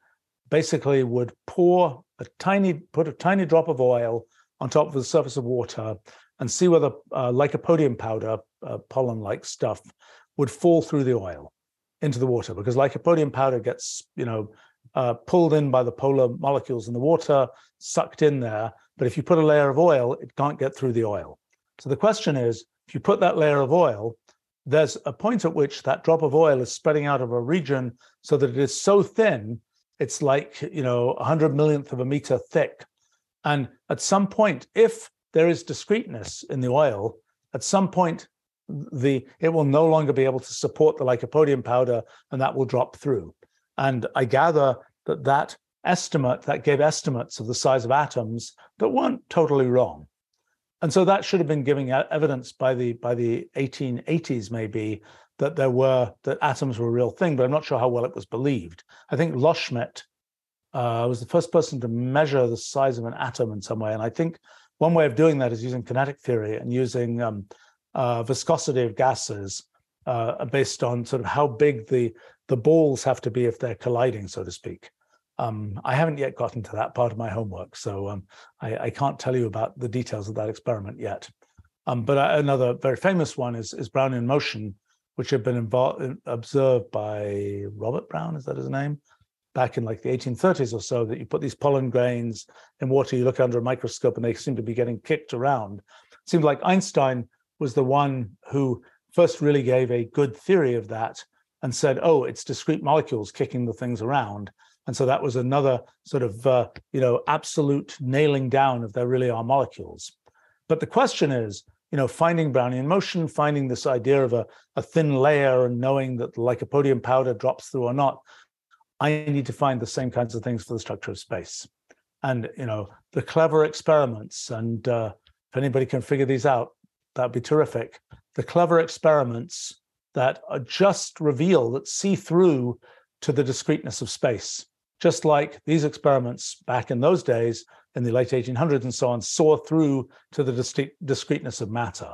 basically would pour a tiny, put a tiny drop of oil on top of the surface of water and see whether uh, lycopodium powder, uh, pollen-like stuff, would fall through the oil into the water, because lycopodium powder gets, you know, uh, pulled in by the polar molecules in the water, sucked in there. But if you put a layer of oil, it can't get through the oil. So the question is, if you put that layer of oil, there's a point at which that drop of oil is spreading out of a region so that it is so thin, it's like, you know, a hundred millionth of a meter thick. And at some point, if there is discreteness in the oil, at some point, the it will no longer be able to support the lycopodium powder, and that will drop through. And I gather that that estimate, that gave estimates of the size of atoms that weren't totally wrong. And so that should have been giving evidence by the by the eighteen eighties, maybe, that there were that atoms were a real thing, but I'm not sure how well it was believed. I think Loschmidt uh, was the first person to measure the size of an atom in some way, and I think one way of doing that is using kinetic theory and using um, uh, viscosity of gases uh, based on sort of how big the, the balls have to be if they're colliding, so to speak. Um, I haven't yet gotten to that part of my homework, so um, I, I can't tell you about the details of that experiment yet. Um, but I, another very famous one is, is Brownian motion, which had been involved, observed by Robert Brown, is that his name? Back in like the eighteen thirties or so, that you put these pollen grains in water, you look under a microscope and they seem to be getting kicked around. It seemed like Einstein was the one who first really gave a good theory of that and said, oh, it's discrete molecules kicking the things around. And so that was another sort of, uh, you know, absolute nailing down of there really are molecules. But the question is, you know, finding Brownian motion, finding this idea of a, a thin layer and knowing that lycopodium powder drops through or not, I need to find the same kinds of things for the structure of space. And, you know, the clever experiments, and uh, if anybody can figure these out, that'd be terrific. The clever experiments that are just reveal, that see through to the discreteness of space, just like these experiments back in those days, in the late eighteen hundreds and so on, saw through to the discreteness of matter.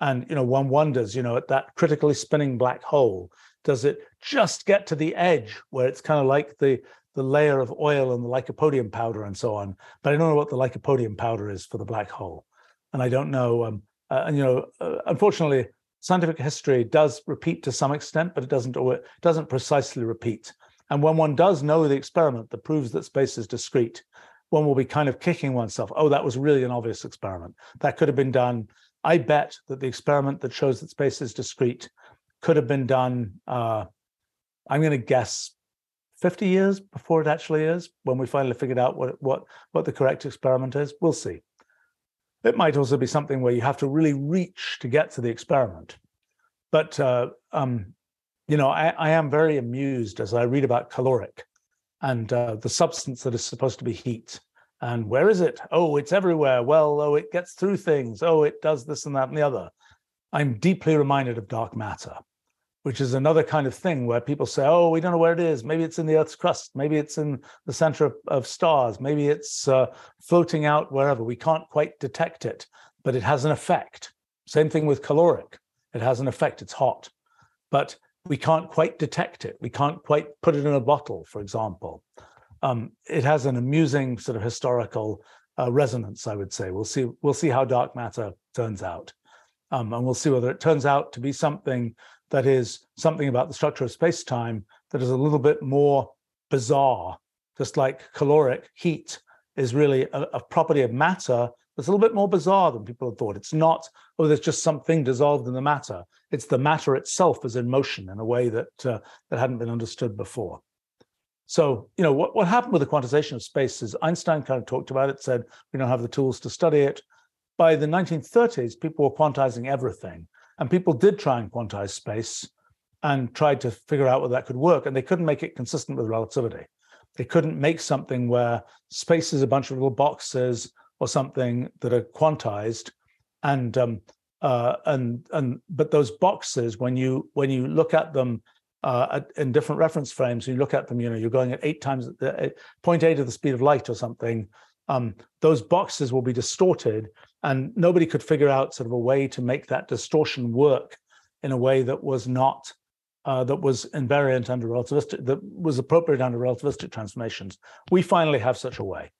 And, you know, one wonders, you know, at that critically spinning black hole, does it just get to the edge where it's kind of like the, the layer of oil and the lycopodium powder and so on? But I don't know what the lycopodium powder is for the black hole. And I don't know, um, uh, and, you know, uh, unfortunately, scientific history does repeat to some extent, but it doesn't, it doesn't precisely repeat. And when one does know the experiment that proves that space is discrete, one will be kind of kicking oneself. Oh, that was really an obvious experiment. That could have been done. I bet that the experiment that shows that space is discrete could have been done, uh, I'm going to guess, fifty years before it actually is, when we finally figured out what, what, what the correct experiment is. We'll see. It might also be something where you have to really reach to get to the experiment. But, uh, um, you know, I, I am very amused as I read about caloric and uh, the substance that is supposed to be heat. And where is it? Oh, it's everywhere. Well, oh, it gets through things. Oh, it does this and that and the other. I'm deeply reminded of dark matter, which is another kind of thing where people say, oh, we don't know where it is. Maybe it's in the Earth's crust. Maybe it's in the center of, of stars. Maybe it's uh, floating out wherever. We can't quite detect it, but it has an effect. Same thing with caloric. It has an effect. It's hot, but we can't quite detect it. We can't quite put it in a bottle, for example. Um, it has an amusing sort of historical uh, resonance, I would say. We'll see, we'll see how dark matter turns out. Um, and we'll see whether it turns out to be something that is something about the structure of space-time that is a little bit more bizarre, just like caloric heat is really a, a property of matter that's a little bit more bizarre than people had thought. It's not, oh, there's just something dissolved in the matter. It's the matter itself is in motion in a way that uh, that hadn't been understood before. So, you know, what, what happened with the quantization of space is Einstein kind of talked about it, said, we don't have the tools to study it. By the nineteen thirties, people were quantizing everything, and people did try and quantize space and tried to figure out whether that could work, and they couldn't make it consistent with relativity. They couldn't make something where space is a bunch of little boxes or something that are quantized, and um, uh, and and but those boxes, when you when you look at them uh, at, in different reference frames, you look at them, you know, you're going at eight times the zero point eight of the speed of light or something. Um, those boxes will be distorted, and nobody could figure out sort of a way to make that distortion work in a way that was not, uh, that was invariant under relativistic, that was appropriate under relativistic transformations. We finally have such a way,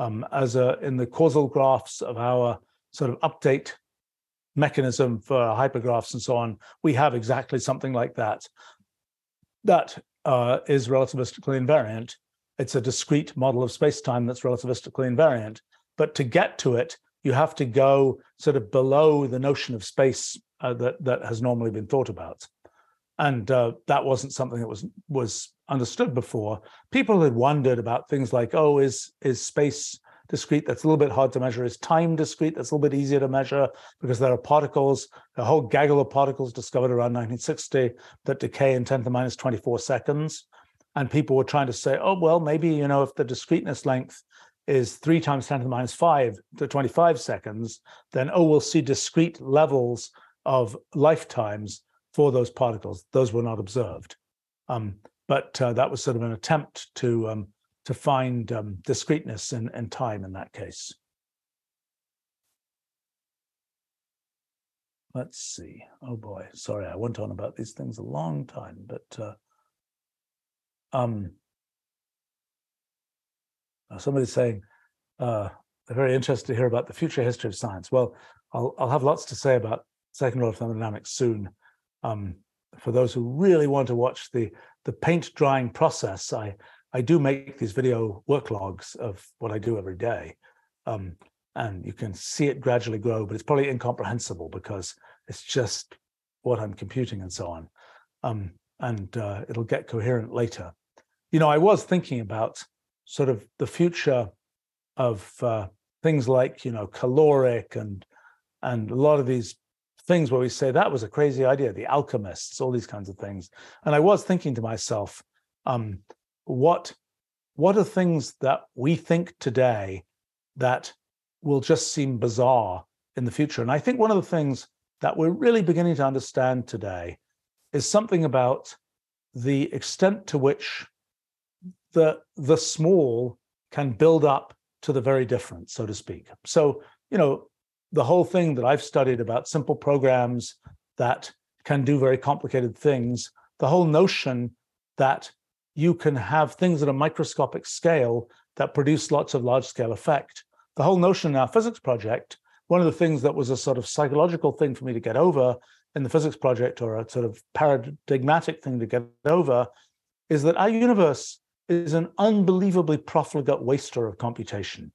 um, as a, in the causal graphs of our sort of update mechanism for hypergraphs and so on, we have exactly something like that. That uh, is relativistically invariant. It's a discrete model of space-time that's relativistically invariant. But to get to it, you have to go sort of below the notion of space uh, that, that has normally been thought about. And uh, that wasn't something that was, was understood before. People had wondered about things like, oh, is, is space discrete? That's a little bit hard to measure. Is time discrete? That's a little bit easier to measure because there are particles, a whole gaggle of particles discovered around nineteen sixty that decay in ten to the minus twenty-four seconds. And people were trying to say, oh, well, maybe, you know, if the discreteness length is three times ten to the minus five to twenty-five seconds, then, oh, we'll see discrete levels of lifetimes for those particles. Those were not observed. Um, but uh, that was sort of an attempt to um, to find um, discreteness in, in time in that case. let's see. Oh boy, sorry, I went on about these things a long time, but uh, um, somebody's saying uh, they're very interested to hear about the future history of science. Well, I'll, I'll have lots to say about second order thermodynamics soon. Um, for those who really want to watch the the paint drying process, I I do make these video work logs of what I do every day. Um, and you can see it gradually grow, but it's probably incomprehensible because it's just what I'm computing and so on. Um, and uh, it'll get coherent later. You know, I was thinking about sort of the future of uh, things like, you know, caloric and and a lot of these things where we say that was a crazy idea, the alchemists, all these kinds of things. And I was thinking to myself, um, what what are things that we think today that will just seem bizarre in the future? And I think one of the things that we're really beginning to understand today is something about the extent to which the the small can build up to the very different, so to speak. So, you know, the whole thing that I've studied about simple programs that can do very complicated things, the whole notion that you can have things at a microscopic scale that produce lots of large-scale effect. The whole notion in our physics project, one of the things that was a sort of psychological thing for me to get over in the physics project, or a sort of paradigmatic thing to get over, is that our universe is an unbelievably profligate waster of computation.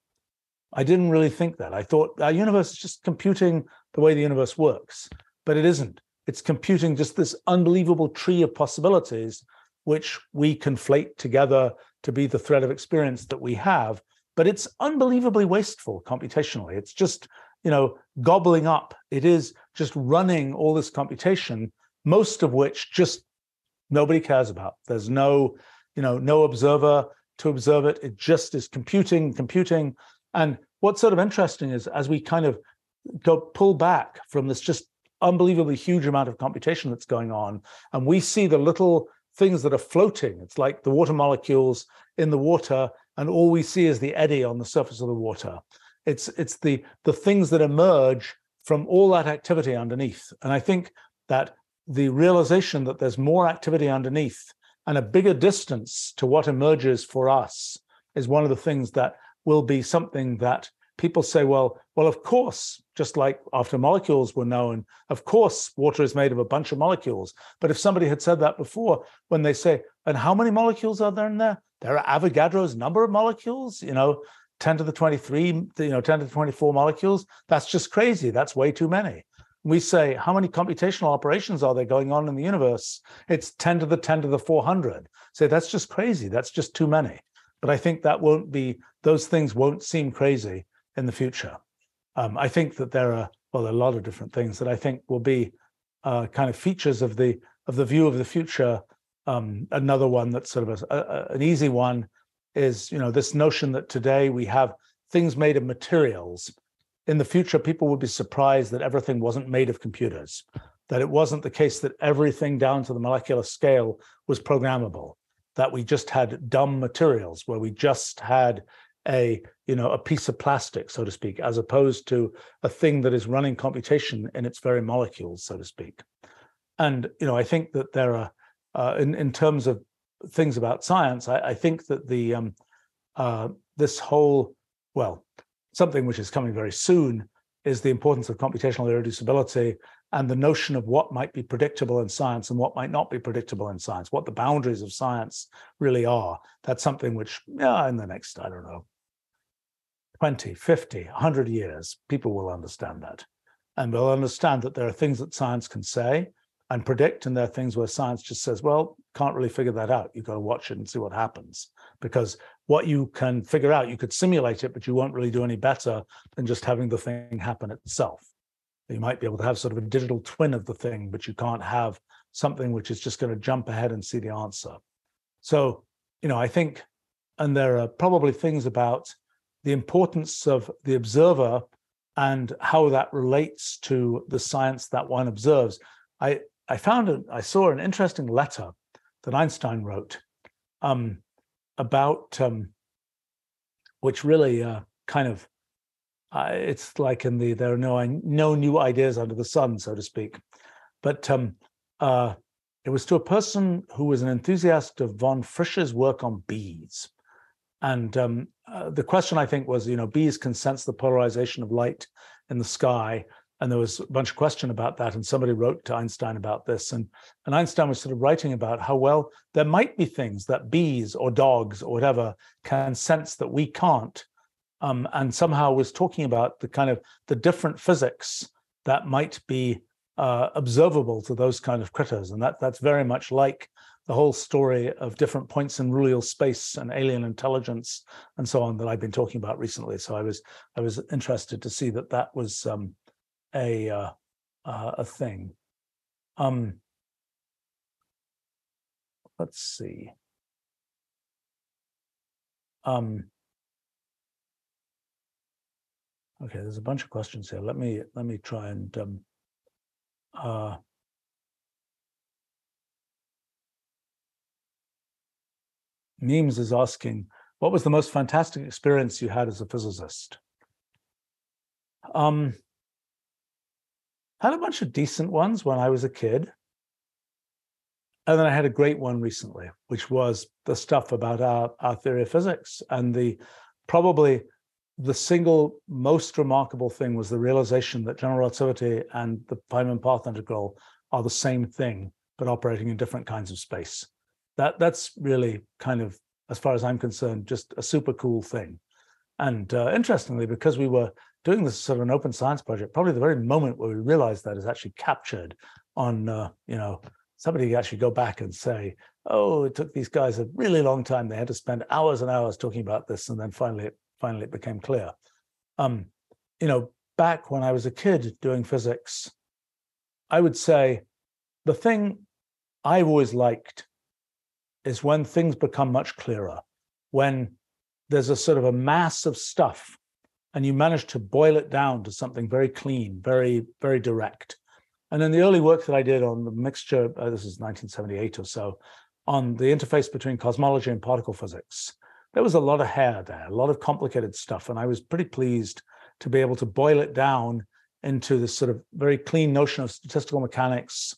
I didn't really think that. I thought our universe is just computing the way the universe works, but it isn't. It's computing just this unbelievable tree of possibilities which we conflate together to be the thread of experience that we have, but it's unbelievably wasteful computationally. It's just, you know, gobbling up. It is just running all this computation, most of which just nobody cares about. There's no, you know, no observer to observe it. It just is computing, computing. And what's sort of interesting is as we kind of go pull back from this just unbelievably huge amount of computation that's going on, and we see the little things that are floating. It's like the water molecules in the water, and all we see is the eddy on the surface of the water. It's it's the the things that emerge from all that activity underneath. And I think that the realization that there's more activity underneath and a bigger distance to what emerges for us is one of the things that will be something that people say, well, well, of course, just like after molecules were known, of course, water is made of a bunch of molecules. But if somebody had said that before, when they say, and how many molecules are there in there? There are Avogadro's number of molecules, you know, ten to the twenty-three, you know, ten to the twenty-four molecules. That's just crazy. That's way too many. We say, how many computational operations are there going on in the universe? It's ten to the ten to the four hundred. Say, so that's just crazy. That's just too many. But I think that won't be, those things won't seem crazy in the future. Um, I think that there are, well, there are a lot of different things that I think will be uh, kind of features of the of the view of the future. Um, another one that's sort of a, a, an easy one is, you know, this notion that today we have things made of materials. In the future, people would be surprised that everything wasn't made of computers, that it wasn't the case that everything down to the molecular scale was programmable, that we just had dumb materials where we just had a, you know, a piece of plastic, so to speak, as opposed to a thing that is running computation in its very molecules, so to speak. And, you know, I think that there are, uh, in, in terms of things about science, I, I think that the um, uh, this whole, well, something which is coming very soon is the importance of computational irreducibility and the notion of what might be predictable in science and what might not be predictable in science, what the boundaries of science really are. That's something which, yeah, in the next, I don't know, twenty, fifty, one hundred years, people will understand that. And they'll understand that there are things that science can say and predict, and there are things where science just says, well, can't really figure that out. You've got to watch it and see what happens. Because what you can figure out, you could simulate it, but you won't really do any better than just having the thing happen itself. You might be able to have sort of a digital twin of the thing, but you can't have something which is just going to jump ahead and see the answer. So, you know, I think, and there are probably things about the importance of the observer and how that relates to the science that one observes. I, I found, a, I saw an interesting letter that Einstein wrote um, about, um, which really uh, kind of Uh, it's like in the, there are no no new ideas under the sun, so to speak. But um, uh, it was to a person who was an enthusiast of von Frisch's work on bees. And um, uh, the question, I think, was, you know, bees can sense the polarization of light in the sky. And there was a bunch of question about that. And somebody wrote to Einstein about this. And, and Einstein was sort of writing about how, well, there might be things that bees or dogs or whatever can sense that we can't. Um, and somehow was talking about the kind of the different physics that might be uh, observable to those kind of critters. And that that's very much like the whole story of different points in rural space and alien intelligence and so on that I've been talking about recently. So I was I was interested to see that that was um, a uh, uh, a thing. Um, let's see. Um, okay, there's a bunch of questions here. Let me let me try and. Um, uh, Memes is asking, what was the most fantastic experience you had as a physicist? Um, had a bunch of decent ones when I was a kid. And then I had a great one recently, which was the stuff about our, our theory of physics. And the probably the single most remarkable thing was the realization that general relativity and the Feynman-Path integral are the same thing, but operating in different kinds of space. That that's really kind of, as far as I'm concerned, just a super cool thing. And uh, interestingly, because we were doing this sort of an open science project, probably the very moment where we realized that is actually captured on, uh, you know, somebody actually go back and say, oh, it took these guys a really long time. They had to spend hours and hours talking about this. And then finally, finally it became clear. Um, you know, back when I was a kid doing physics, I would say the thing I've always liked is when things become much clearer, when there's a sort of a mass of stuff and you manage to boil it down to something very clean, very, very direct. And in the early work that I did on the mixture, uh, this is nineteen seventy-eight or so, on the interface between cosmology and particle physics, there was a lot of hair there, a lot of complicated stuff. And I was pretty pleased to be able to boil it down into this sort of very clean notion of statistical mechanics,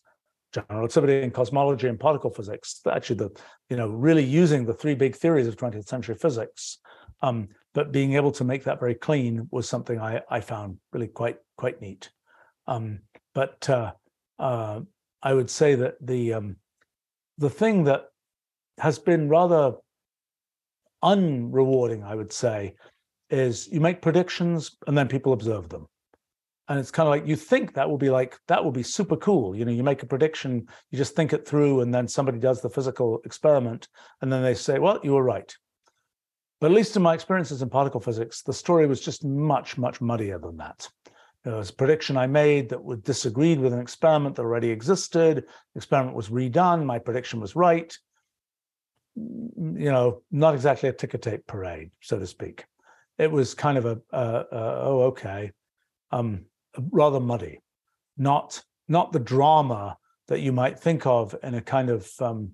general relativity and cosmology and particle physics, actually the, you know, really using the three big theories of twentieth century physics, um, but being able to make that very clean was something I, I found really quite, quite neat. Um, but uh, uh, I would say that the, um, the thing that has been rather unrewarding, I would say, is you make predictions and then people observe them. And it's kind of like you think that will be like that will be super cool. You know, you make a prediction, you just think it through, and then somebody does the physical experiment, and then they say, well, you were right. But at least in my experiences in particle physics, the story was just much, much muddier than that. There was a prediction I made that would disagreed with an experiment that already existed. The experiment was redone, my prediction was right. You know, not exactly a ticker tape parade, so to speak. It was kind of a, a, a oh, okay. Um, rather muddy, not not the drama that you might think of in a kind of um,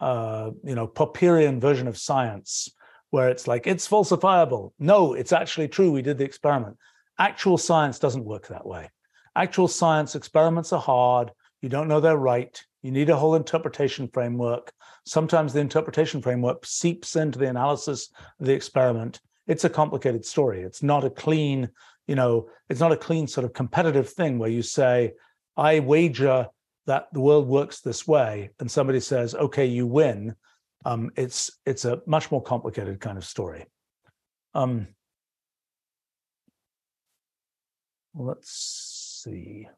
uh, you know Popperian version of science, where it's like it's falsifiable. No, it's actually true. We did the experiment. Actual science doesn't work that way. Actual science experiments are hard. You don't know they're right. You need a whole interpretation framework. Sometimes the interpretation framework seeps into the analysis of the experiment. It's a complicated story. It's not a clean. You know, it's not a clean sort of competitive thing where you say, I wager that the world works this way, and somebody says, okay, you win. Um, it's it's a much more complicated kind of story. Um, let's see.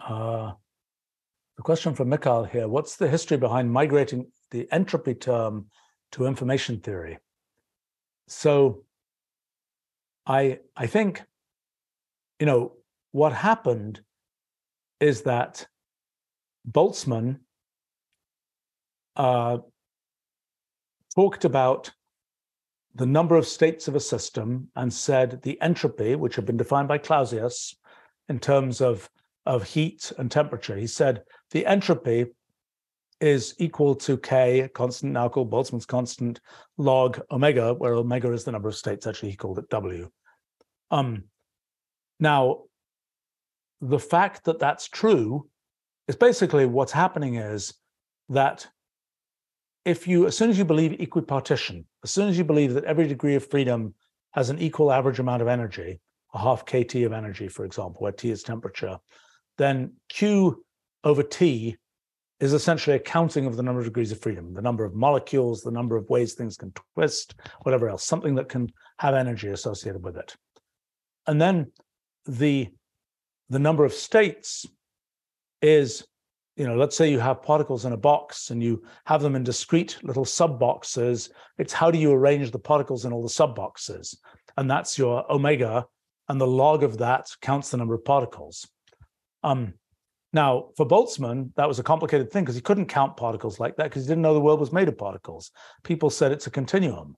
Uh, the question from Mikhail here, what's the history behind migrating the entropy term to information theory? So, I, I think, you know, what happened is that Boltzmann uh, talked about the number of states of a system and said the entropy, which had been defined by Clausius in terms of, of heat and temperature, he said the entropy is equal to K, constant now called Boltzmann's constant, log omega, where omega is the number of states. Actually, he called it W. Um, now, the fact that that's true is basically what's happening is that if you, as soon as you believe equipartition, as soon as you believe that every degree of freedom has an equal average amount of energy, a half kT of energy, for example, where T is temperature, then Q over T is essentially a counting of the number of degrees of freedom, the number of molecules, the number of ways things can twist, whatever else, something that can have energy associated with it. And then the, the number of states is, you know, let's say you have particles in a box and you have them in discrete little sub-boxes. It's how do you arrange the particles in all the sub-boxes? And that's your omega, and the log of that counts the number of particles. Um, Now, for Boltzmann, that was a complicated thing because he couldn't count particles like that because he didn't know the world was made of particles. People said it's a continuum,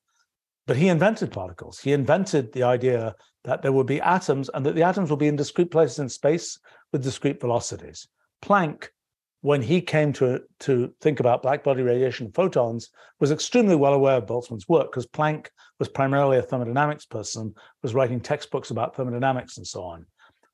but he invented particles. He invented the idea that there would be atoms and that the atoms will be in discrete places in space with discrete velocities. Planck, when he came to, to think about blackbody radiation and photons, was extremely well aware of Boltzmann's work because Planck was primarily a thermodynamics person, was writing textbooks about thermodynamics and so on.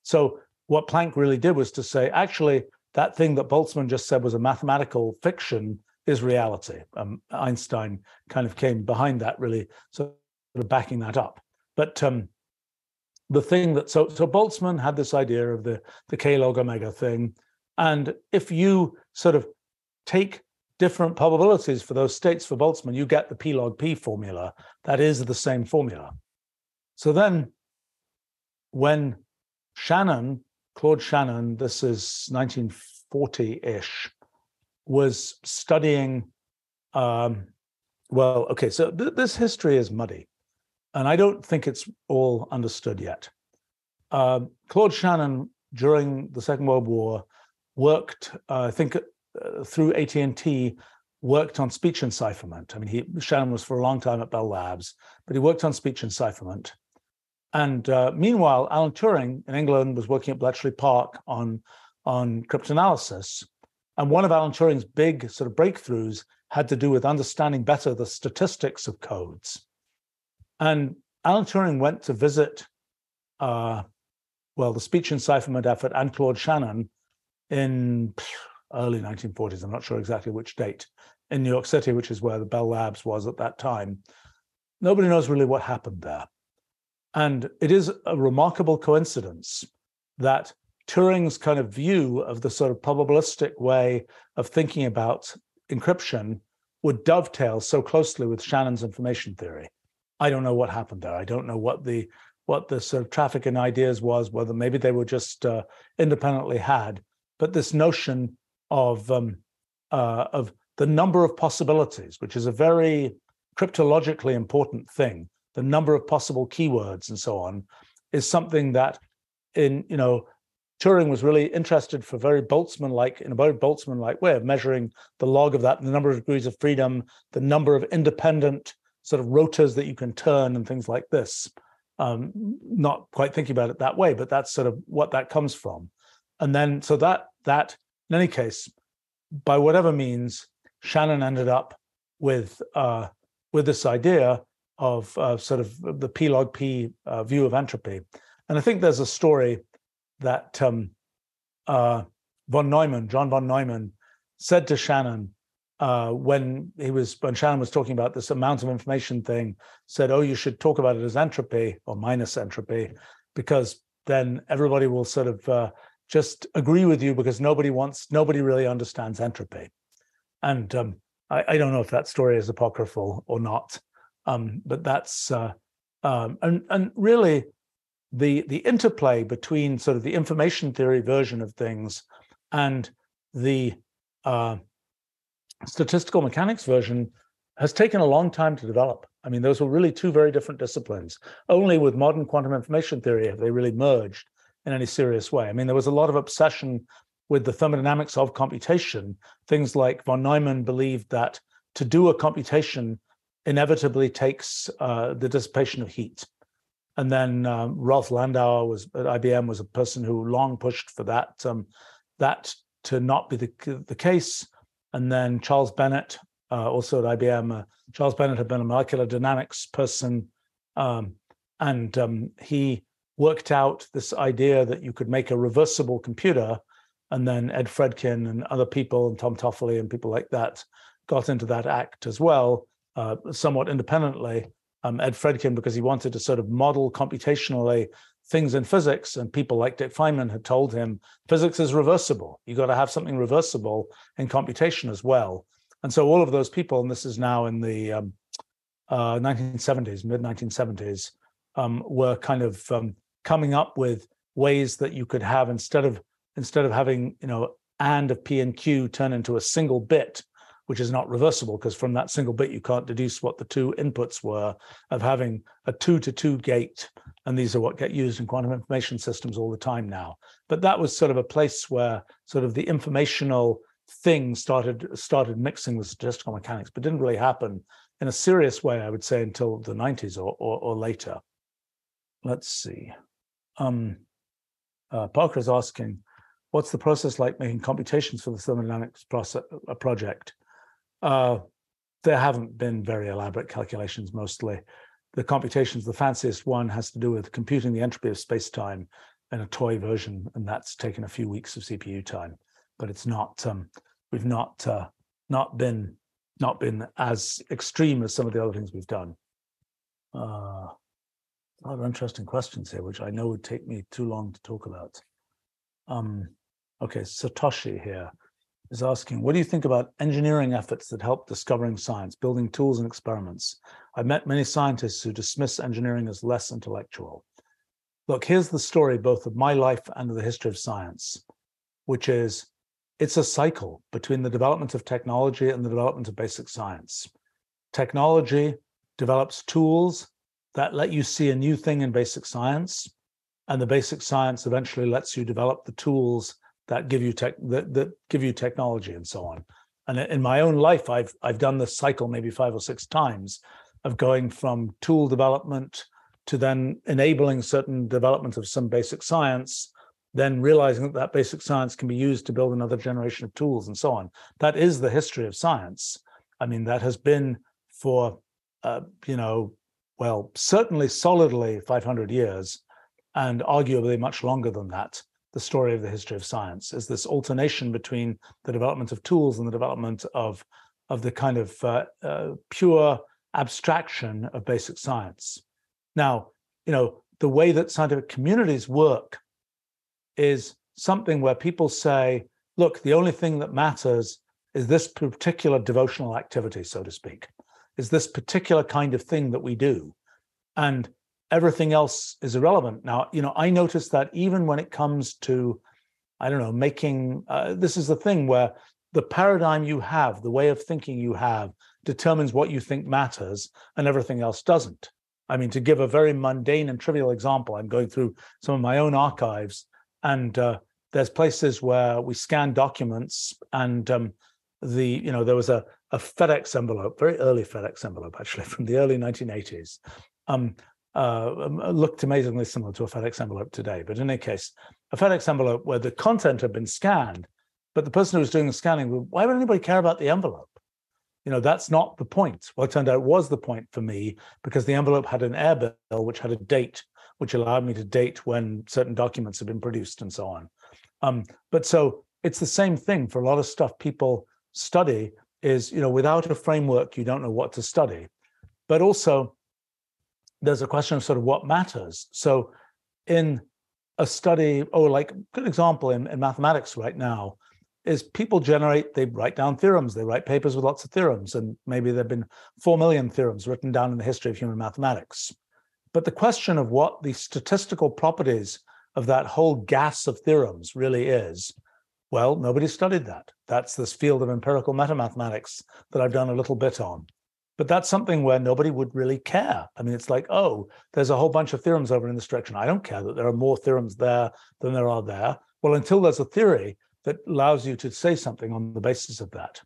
So what Planck really did was to say, actually, that thing that Boltzmann just said was a mathematical fiction is reality. Um, Einstein kind of came behind that, really, sort of backing that up. But um, the thing that, so so Boltzmann had this idea of the, the K log omega thing. And if you sort of take different probabilities for those states for Boltzmann, you get the P log P formula. That is the same formula. So then when Shannon, Claude Shannon, this is nineteen forty-ish, was studying, um, well, okay, so th- this history is muddy, and I don't think it's all understood yet. Uh, Claude Shannon, during the Second World War, worked, uh, I think, uh, through A T and T, worked on speech encipherment. I mean, he, Shannon was for a long time at Bell Labs, but he worked on speech encipherment. And uh, meanwhile, Alan Turing in England was working at Bletchley Park on, on cryptanalysis. And one of Alan Turing's big sort of breakthroughs had to do with understanding better the statistics of codes. And Alan Turing went to visit, uh, well, the speech encipherment effort and Claude Shannon in early nineteen forties, I'm not sure exactly which date, in New York City, which is where the Bell Labs was at that time. Nobody knows really what happened there. And it is a remarkable coincidence that Turing's kind of view of the sort of probabilistic way of thinking about encryption would dovetail so closely with Shannon's information theory. I don't know what happened there. I don't know what the what the sort of traffic in ideas was, whether maybe they were just uh, independently had. But this notion of um, uh, of the number of possibilities, which is a very cryptologically important thing, the number of possible keywords and so on, is something that, in you know, Turing was really interested for very Boltzmann-like, in a very Boltzmann-like way of measuring the log of that, the number of degrees of freedom, the number of independent sort of rotors that you can turn and things like this. Um, not quite thinking about it that way, but that's sort of what that comes from. And then, so that that in any case, by whatever means, Shannon ended up with uh, with this idea of uh, sort of the P log P uh, view of entropy. And I think there's a story that um, uh, von Neumann, John von Neumann, said to Shannon uh, when he was when Shannon was talking about this amount of information thing, said, oh, you should talk about it as entropy or minus entropy, because then everybody will sort of uh, just agree with you because nobody wants, nobody really understands entropy. And um, I, I don't know if that story is apocryphal or not. Um, but that's uh, um, and and really the the interplay between sort of the information theory version of things and the uh, statistical mechanics version has taken a long time to develop. I mean, those were really two very different disciplines. Only with modern quantum information theory have they really merged in any serious way. I mean, there was a lot of obsession with the thermodynamics of computation. Things like von Neumann believed that to do a computation inevitably takes uh, the dissipation of heat. And then um, Rolf Landauer was at I B M was a person who long pushed for that um, that to not be the, the case. And then Charles Bennett, uh, also at I B M, uh, Charles Bennett had been a molecular dynamics person, um, and um, he worked out this idea that you could make a reversible computer. And then Ed Fredkin and other people, and Tom Toffoli and people like that, got into that act as well, uh, somewhat independently. Um, Ed Fredkin, because he wanted to sort of model computationally things in physics, and people like Dick Feynman had told him, physics is reversible. You got to have something reversible in computation as well. And so all of those people, and this is now in the um, uh, nineteen seventies, mid nineteen seventies, um, were kind of um, coming up with ways that you could have, instead of instead of having, you know, and of P and Q turn into a single bit, which is not reversible, because from that single bit, you can't deduce what the two inputs were, of having a two to two gate. And these are what get used in quantum information systems all the time now. But that was sort of a place where sort of the informational thing started, started mixing with statistical mechanics, but didn't really happen in a serious way, I would say, until the nineties or, or, or later. Let's see. Um, uh, Parker's asking, what's the process like making computations for the thermodynamics process, uh, project? Uh, there haven't been very elaborate calculations, mostly. The computations, the fanciest one has to do with computing the entropy of space-time in a toy version, and that's taken a few weeks of C P U time. But it's not, um, we've not uh, not been not been as extreme as some of the other things we've done. Uh, other interesting questions here, which I know would take me too long to talk about. Um, okay, Satoshi here is asking, what do you think about engineering efforts that help discovering science, building tools and experiments? I've met many scientists who dismiss engineering as less intellectual. Look, here's the story both of my life and of the history of science, which is it's a cycle between the development of technology and the development of basic science. Technology develops tools that let you see a new thing in basic science, and the basic science eventually lets you develop the tools that give you tech that, that give you technology and so on. And in my own life, I've I've done this cycle maybe five or six times of going from tool development to then enabling certain development of some basic science, then realizing that that basic science can be used to build another generation of tools and so on. That is the history of science. I mean, that has been for, uh, you know, well, certainly solidly five hundred years. And arguably much longer than that, the story of the history of science is this alternation between the development of tools and the development of, of the kind of uh, uh, pure abstraction of basic science. Now, you know, the way that scientific communities work is something where people say, look, the only thing that matters is this particular devotional activity, so to speak, is this particular kind of thing that we do. And everything else is irrelevant. Now, you know, I noticed that even when it comes to, I don't know, making, uh, this is the thing where the paradigm you have, the way of thinking you have, determines what you think matters and everything else doesn't. I mean, to give a very mundane and trivial example, I'm going through some of my own archives, and uh, there's places where we scan documents, and um, the, you know, there was a, a FedEx envelope, very early FedEx envelope, actually, from the early nineteen eighties. Um, Uh, looked amazingly similar to a FedEx envelope today. But in any case, a FedEx envelope where the content had been scanned, but the person who was doing the scanning, why would anybody care about the envelope? You know, that's not the point. Well, it turned out it was the point for me, because the envelope had an air bill, which had a date, which allowed me to date when certain documents had been produced and so on. Um, but so it's the same thing for a lot of stuff people study is, you know, without a framework, you don't know what to study. But also, there's a question of sort of what matters. So in a study, oh, like a good example in, in mathematics right now is people generate, they write down theorems, they write papers with lots of theorems, and maybe there have been four million theorems written down in the history of human mathematics. But the question of what the statistical properties of that whole gas of theorems really is, well, nobody studied that. That's this field of empirical metamathematics that I've done a little bit on. But that's something where nobody would really care. I mean, it's like, oh, there's a whole bunch of theorems over in this direction. I don't care that there are more theorems there than there are there. Well, until there's a theory that allows you to say something on the basis of that.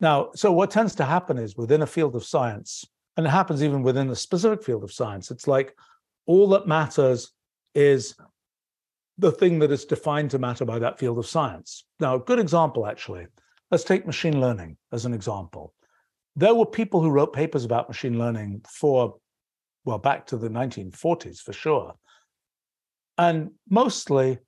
Now, so what tends to happen is within a field of science, and it happens even within a specific field of science, it's like all that matters is the thing that is defined to matter by that field of science. Now, a good example, actually, Let's take machine learning as an example. There were people who wrote papers about machine learning for, well, back to the nineteen forties for sure. And mostly,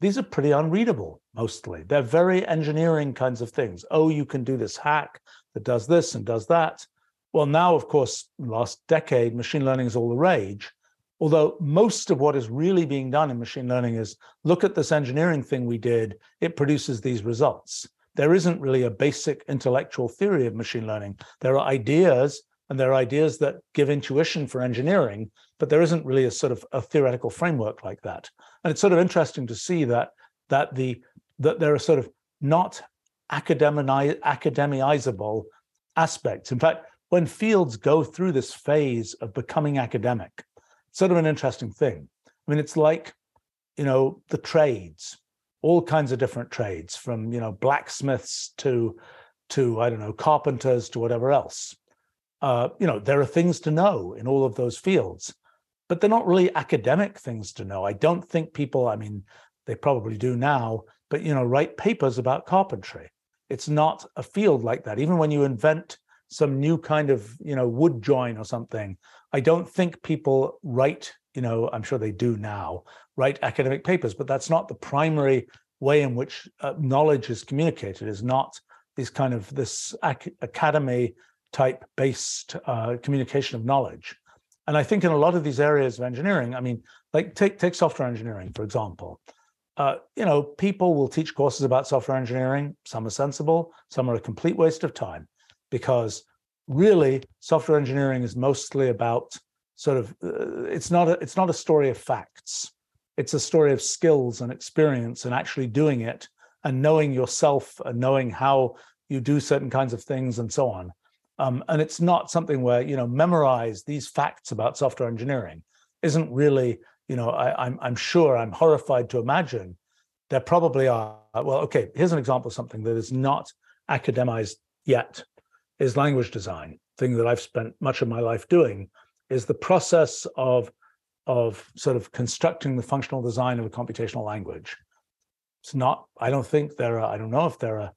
these are pretty unreadable, mostly. They're very engineering kinds of things. Oh, you can do this hack that does this and does that. Well, now, of course, last decade, machine learning is all the rage. Although most of what is really being done in machine learning is, look at this engineering thing we did, it produces these results. There isn't really a basic intellectual theory of machine learning. There are ideas, and there are ideas that give intuition for engineering, but there isn't really a sort of a theoretical framework like that. And it's sort of interesting to see that that the that there are sort of not academic, academicizable aspects. In fact, when fields go through this phase of becoming academic, it's sort of an interesting thing. I mean, it's like, you know, the trades. All kinds of different trades, from, you know, blacksmiths to, to I don't know, carpenters to whatever else. Uh, you know, there are things to know in all of those fields, but they're not really academic things to know. I don't think people, I mean, they probably do now, but, you know, write papers about carpentry. It's not a field like that. Even when you invent some new kind of, you know, wood join or something, I don't think people write, you know, I'm sure they do now, write academic papers, but that's not the primary way in which uh, knowledge is communicated, is not these kind of this ac- academy type based uh, communication of knowledge. And I think in a lot of these areas of engineering, I mean, like take take software engineering, for example, uh, you know, people will teach courses about software engineering. Some are sensible, some are a complete waste of time, because really software engineering is mostly about sort of, uh, it's not a, it's not a story of facts. It's a story of skills and experience and actually doing it and knowing yourself and knowing how you do certain kinds of things and so on. Um, and it's not something where, you know, memorize these facts about software engineering isn't really, you know, I, I'm, I'm sure I'm horrified to imagine there probably are. Well, okay, here's an example of something that is not academized yet is language design. Thing that I've spent much of my life doing is the process of of sort of constructing the functional design of a computational language. It's not, I don't think there are, I don't know if there are,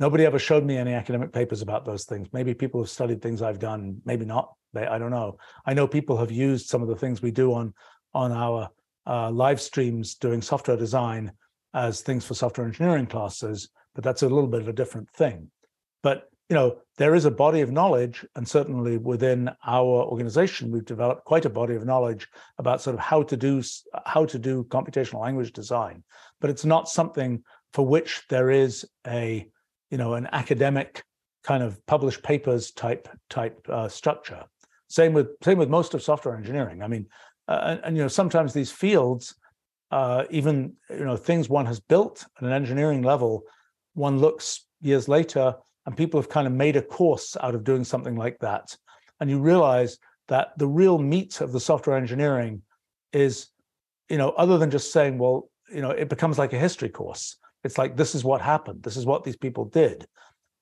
nobody ever showed me any academic papers about those things. Maybe people have studied things I've done, maybe not, they, I don't know. I know people have used some of the things we do on, on our uh, live streams doing software design as things for software engineering classes, but that's a little bit of a different thing. But, you know, there is a body of knowledge, and certainly within our organization, we've developed quite a body of knowledge about sort of how to do how to do computational language design. But it's not something for which there is a, you know, an academic kind of published papers type type uh, structure. Same with same with most of software engineering. I mean, uh, and, and you know, sometimes these fields, uh, even you know, things one has built at an engineering level, one looks years later. And people have kind of made a course out of doing something like that. And you realize that the real meat of the software engineering is, you know, other than just saying, well, you know, it becomes like a history course. It's like, this is what happened. This is what these people did.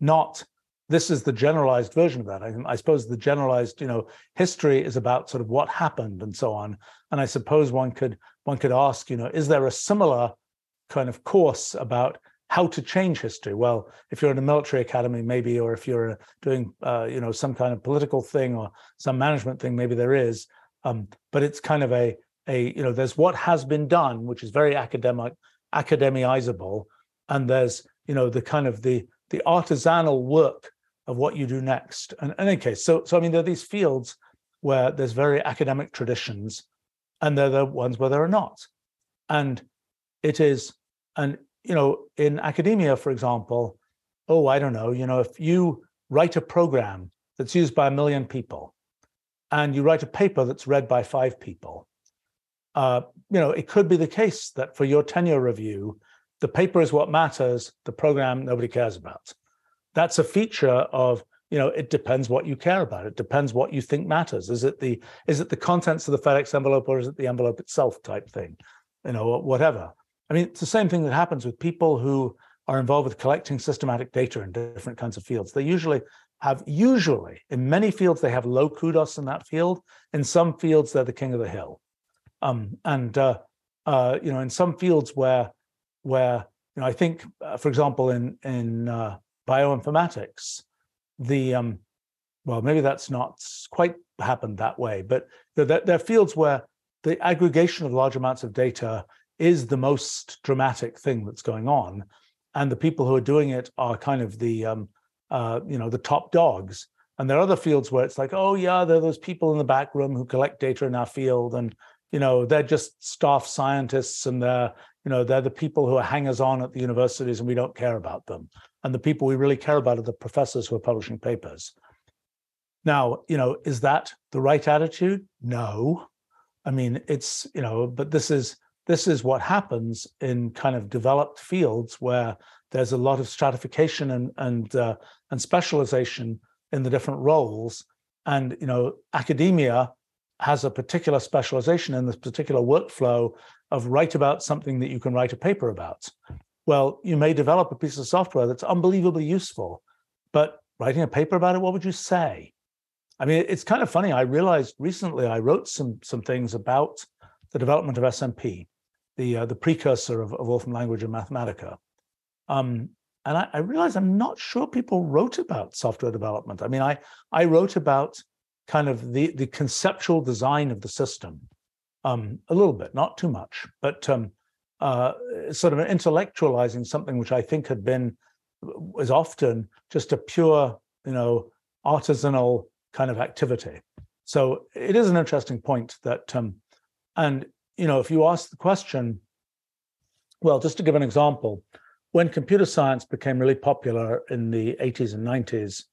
Not, this is the generalized version of that. I, I suppose the generalized, you know, history is about sort of what happened and so on. And I suppose one could one could ask, you know, is there a similar kind of course about how to change history? Well, if you're in a military academy, maybe, or if you're doing, uh, you know, some kind of political thing or some management thing, maybe there is. Um, but it's kind of a, a, you know, there's what has been done, which is very academic, academicizable, and there's, you know, the kind of the the artisanal work of what you do next. And in any case, so so I mean, there are these fields where there's very academic traditions, and there are the ones where there are not, and it is an you know, in academia, for example, oh, I don't know, you know, if you write a program that's used by a million people and you write a paper that's read by five people, uh, you know, it could be the case that for your tenure review, the paper is what matters, the program nobody cares about. That's a feature of, you know, it depends what you care about. It depends what you think matters. Is it the is it the contents of the FedEx envelope, or is it the envelope itself type thing, you know, whatever. I mean, it's the same thing that happens with people who are involved with collecting systematic data in different kinds of fields. They usually have, usually, in many fields, they have low kudos in that field. In some fields, they're the king of the hill. Um, and, uh, uh, you know, in some fields where, where you know, I think, uh, for example, in in uh, bioinformatics, the um, well, maybe that's not quite happened that way, but there are fields where the aggregation of large amounts of data is the most dramatic thing that's going on, and the people who are doing it are kind of the um, uh, you know the top dogs. And there are other fields where it's like, oh yeah, there are those people in the back room who collect data in our field, and you know they're just staff scientists, and they're you know they're the people who are hangers-on at the universities, and we don't care about them. And the people we really care about are the professors who are publishing papers. Now, you know, is that the right attitude? No. I mean, it's, you know, but this is this is what happens in kind of developed fields where there's a lot of stratification and and uh, and specialization in the different roles. And, you know, academia has a particular specialization in this particular workflow of write about something that you can write a paper about. Well, you may develop a piece of software that's unbelievably useful, but writing a paper about it, what would you say? I mean, it's kind of funny. I realized recently I wrote some some things about the development of S M P, the uh, the precursor of, of Wolfram Language and Mathematica. Um, and I, I realized I'm not sure people wrote about software development. I mean, I, I wrote about kind of the, the conceptual design of the system, um, a little bit, not too much, but um, uh, sort of intellectualizing something which I think had been, was often just a pure, you know, artisanal kind of activity. So it is an interesting point that, um, and, you know, if you ask the question, well, just to give an example, when computer science became really popular in the eighties and nineties,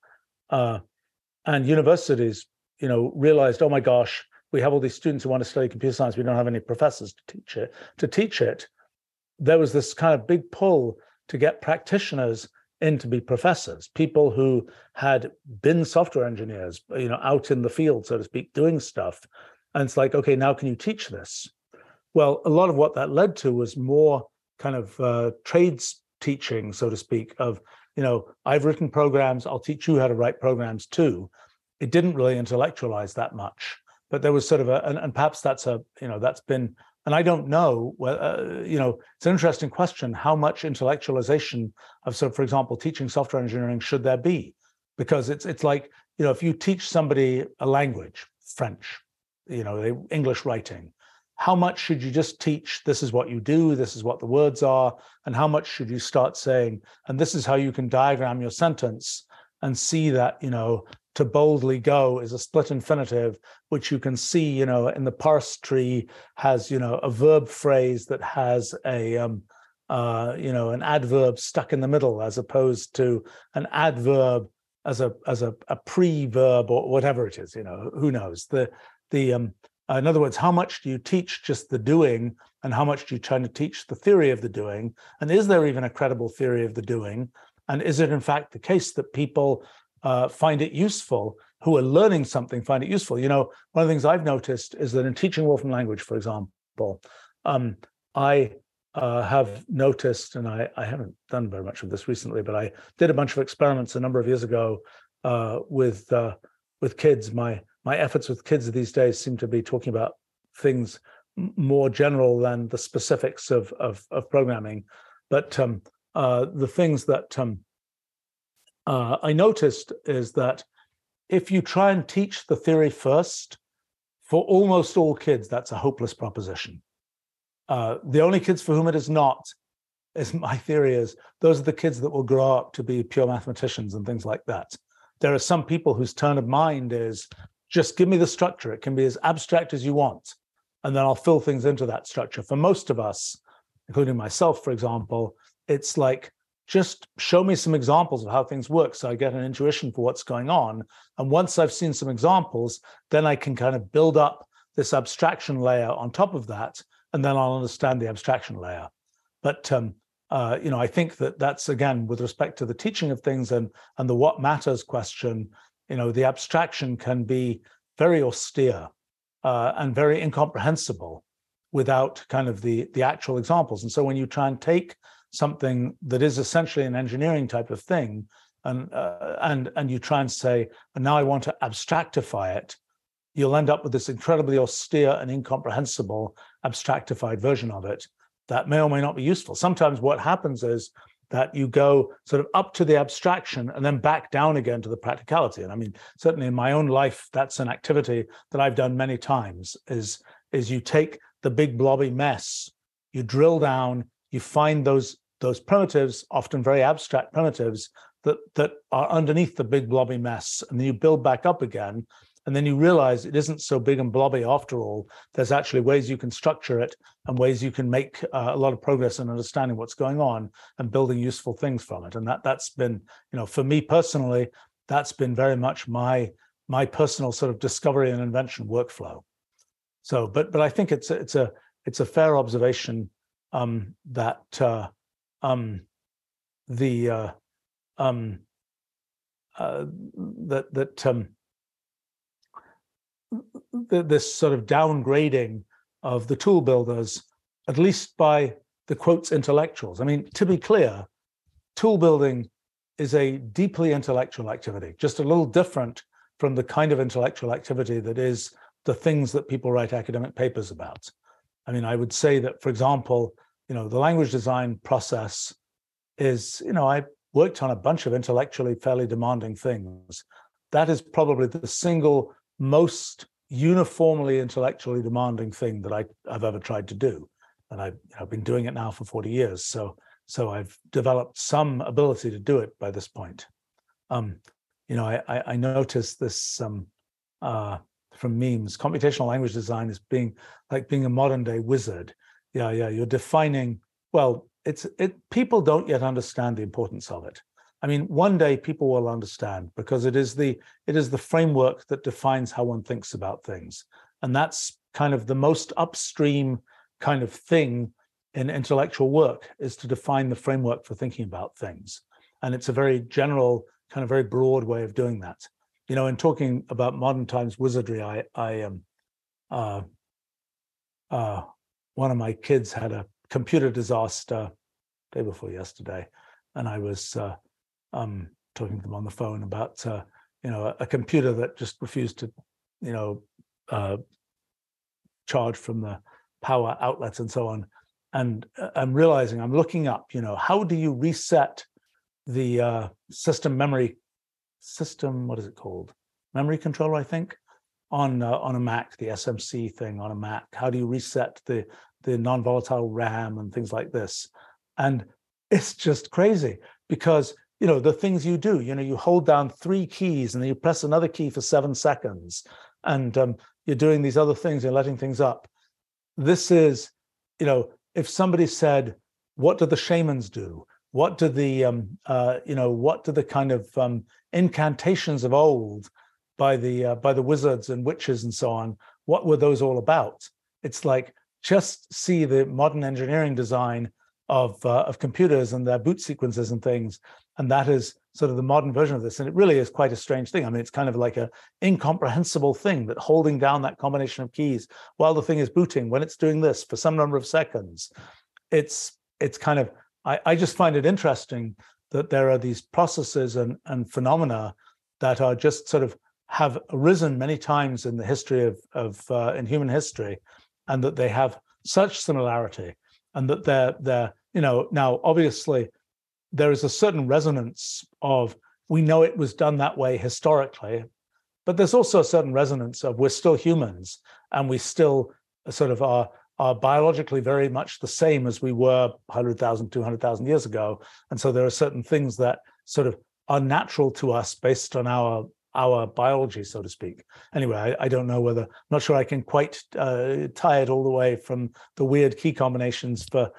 uh, and universities, you know, realized, oh my gosh, we have all these students who want to study computer science, we don't have any professors to teach it, to teach it, there was this kind of big pull to get practitioners in to be professors, people who had been software engineers, you know, out in the field, so to speak, doing stuff. And it's like, okay, now can you teach this? Well, a lot of what that led to was more kind of uh, trades teaching, so to speak, of, you know, I've written programs, I'll teach you how to write programs too. It didn't really intellectualize that much, but there was sort of a, and, and perhaps that's a, you know, that's been, and I don't know, uh, you know, it's an interesting question, how much intellectualization of, so for example, teaching software engineering should there be? Because it's it's like, you know, if you teach somebody a language, French, you know, English writing, how much should you just teach, this is what you do, this is what the words are, and how much should you start saying, and this is how you can diagram your sentence and see that, you know, to boldly go is a split infinitive, which you can see, you know, in the parse tree has, you know, a verb phrase that has a, um, uh, you know, an adverb stuck in the middle, as opposed to an adverb as a as a, a pre-verb or whatever it is, you know, who knows. The the um, in other words, how much do you teach just the doing, and how much do you try to teach the theory of the doing, and is there even a credible theory of the doing, and is it in fact the case that people Uh, find it useful, who are learning something find it useful. You know, one of the things I've noticed is that in teaching Wolfram Language, for example, um, I uh, have noticed, and I, I haven't done very much of this recently, but I did a bunch of experiments a number of years ago uh, with uh, with kids. My my efforts with kids these days seem to be talking about things more general than the specifics of of, of programming, but um, uh, the things that um, Uh, I noticed is that if you try and teach the theory first, for almost all kids, that's a hopeless proposition. Uh, the only kids for whom it is not, is my theory is, those are the kids that will grow up to be pure mathematicians and things like that. There are some people whose turn of mind is, just give me the structure. It can be as abstract as you want, and then I'll fill things into that structure. For most of us, including myself, for example, it's like, just show me some examples of how things work so I get an intuition for what's going on. And once I've seen some examples, then I can kind of build up this abstraction layer on top of that, and then I'll understand the abstraction layer. But, um, uh, you know, I think that that's, again, with respect to the teaching of things and, and the what matters question, you know, the abstraction can be very austere uh, and very incomprehensible without kind of the, the actual examples. And so when you try and take something that is essentially an engineering type of thing, and uh, and and you try and say, and now I want to abstractify it, you'll end up with this incredibly austere and incomprehensible abstractified version of it that may or may not be useful. Sometimes what happens is that you go sort of up to the abstraction and then back down again to the practicality. And I mean, certainly in my own life, that's an activity that I've done many times, is, is you take the big blobby mess, you drill down, you find those those primitives, often very abstract primitives, that, that are underneath the big blobby mess, and then you build back up again, and then you realize it isn't so big and blobby after all. There's actually ways you can structure it and ways you can make uh, a lot of progress in understanding what's going on and building useful things from it. And that, that's been, you know, for me personally, that's been very much my my personal sort of discovery and invention workflow. So, but but I think it's it's a it's a fair observation um, that uh, um, the uh, um, uh, that that um, th- this sort of downgrading of the tool builders, at least by the quotes intellectuals. I mean, to be clear, tool building is a deeply intellectual activity, just a little different from the kind of intellectual activity that is the things that people write academic papers about. I mean, I would say that, for example, you know, the language design process is, you know, I worked on a bunch of intellectually fairly demanding things. That is probably the single most uniformly intellectually demanding thing that I, I've ever tried to do. And I've, you know, been doing it now for forty years. So, so I've developed some ability to do it by this point. Um, you know, I, I, I noticed this um, uh, from memes, computational language design is being like being a modern day wizard. Yeah, yeah, you're defining, well, it's it. People don't yet understand the importance of it. I mean, one day people will understand, because it is the it is the framework that defines how one thinks about things. And that's kind of the most upstream kind of thing in intellectual work, is to define the framework for thinking about things. And it's a very general, kind of very broad way of doing that. You know, in talking about modern times wizardry, I, I, um, uh, uh, one of my kids had a computer disaster day before yesterday, and I was uh, um, talking to them on the phone about, uh, you know, a, a computer that just refused to, you know, uh, charge from the power outlets and so on. And I'm realizing, I'm looking up, you know, how do you reset the uh, system memory? System, what is it called? Memory controller, I think, on uh, on a Mac, the S M C thing on a Mac. How do you reset the the non-volatile RAM and things like this? And it's just crazy, because you know the things you do. You know, you hold down three keys and then you press another key for seven seconds, and um, you're doing these other things. You're letting things up. This is, you know, if somebody said, "What do the shamans do? What do the um, uh, you know? What do the kind of um, incantations of old by the uh, by the wizards and witches and so on, what were those all about?" It's like, just see the modern engineering design of uh, of computers and their boot sequences and things, and that is sort of the modern version of this. And it really is quite a strange thing. I mean, it's kind of like a incomprehensible thing, that holding down that combination of keys while the thing is booting, when it's doing this for some number of seconds, it's it's kind of, I, I just find it interesting that there are these processes and, and phenomena that are just sort of have arisen many times in the history of, of uh, in human history, and that they have such similarity, and that they're, they're, you know, now obviously there is a certain resonance of, we know it was done that way historically, but there's also a certain resonance of, we're still humans, and we still sort of are, are biologically very much the same as we were one hundred thousand, two hundred thousand years ago. And so there are certain things that sort of are natural to us based on our our biology, so to speak. Anyway, I, I don't know whether, I'm not sure I can quite uh, tie it all the way from the weird key combinations for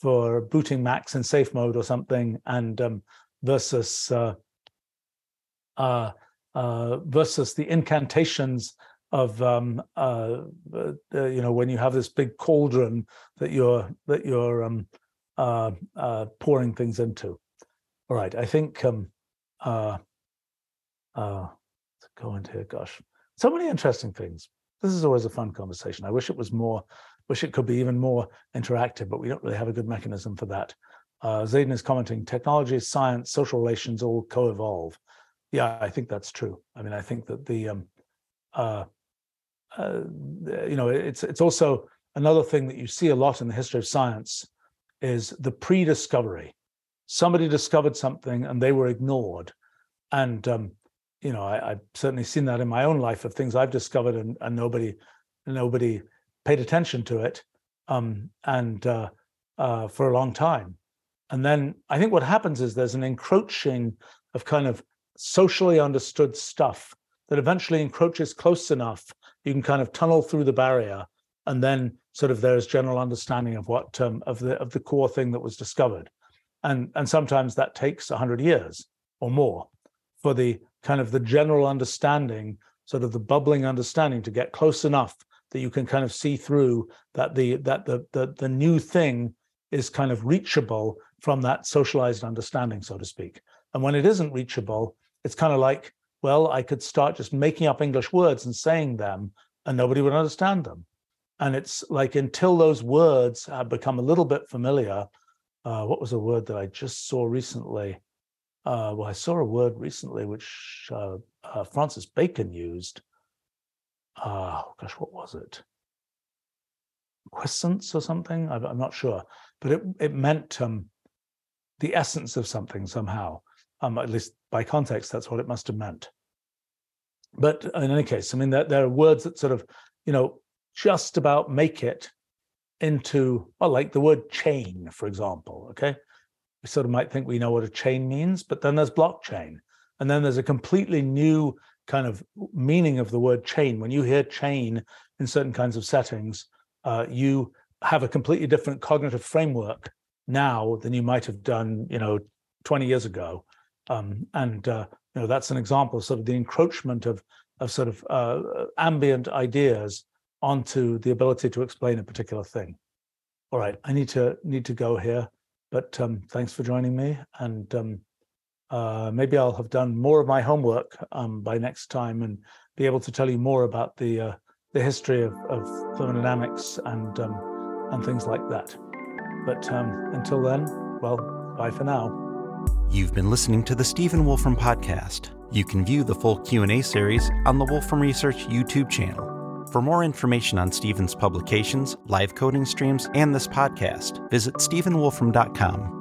for booting Macs in safe mode or something, and um, versus uh, uh, uh, versus the incantations of um, uh, uh, you know, when you have this big cauldron that you're that you're um, uh, uh, pouring things into. All right, I think um, uh, uh, let's go into here. Gosh, so many interesting things. This is always a fun conversation. I wish it was more. Wish it could be even more interactive, but we don't really have a good mechanism for that. Uh, Zayden is commenting: technology, science, social relations all co-evolve. Yeah, I think that's true. I mean, I think that the um, uh, Uh, you know, it's it's also another thing that you see a lot in the history of science, is the pre-discovery. somebody discovered something and they were ignored. And, um, you know, I, I've certainly seen that in my own life, of things I've discovered and, and nobody nobody paid attention to it um, and uh, uh, for a long time. And then I think what happens is there's an encroaching of kind of socially understood stuff that eventually encroaches close enough, you can kind of tunnel through the barrier, and then sort of there is general understanding of what um, of the of the core thing that was discovered, and and sometimes that takes a hundred years or more for the kind of the general understanding, sort of the bubbling understanding, to get close enough that you can kind of see through that the that the the, the new thing is kind of reachable from that socialized understanding, so to speak. And when it isn't reachable, it's kind of like, well, I could start just making up English words and saying them, and nobody would understand them. And it's like, until those words have become a little bit familiar, uh, what was a word that I just saw recently? Uh, well, I saw a word recently which uh, uh, Francis Bacon used. Uh, gosh, what was it? Quintessence or something? I'm, I'm not sure. But it, it meant um, the essence of something somehow. Um, at least by context, that's what it must have meant. But in any case, I mean, there, there are words that sort of, you know, just about make it into, well, like the word chain, for example, okay? We sort of might think we know what a chain means, but then there's blockchain. And then there's a completely new kind of meaning of the word chain. When you hear chain in certain kinds of settings, uh, you have a completely different cognitive framework now than you might have done, you know, twenty years ago. Um, and, uh, you know, that's an example of sort of the encroachment of, of sort of uh, ambient ideas onto the ability to explain a particular thing. All right, I need to need to go here, but um, thanks for joining me. And um, uh, maybe I'll have done more of my homework um, by next time and be able to tell you more about the uh, the history of, of thermodynamics and um, and things like that. But um, until then, well, bye for now. You've been listening to the Stephen Wolfram Podcast. You can view the full Q and A series on the Wolfram Research YouTube channel. For more information on Stephen's publications, live coding streams, and this podcast, visit stephen wolfram dot com.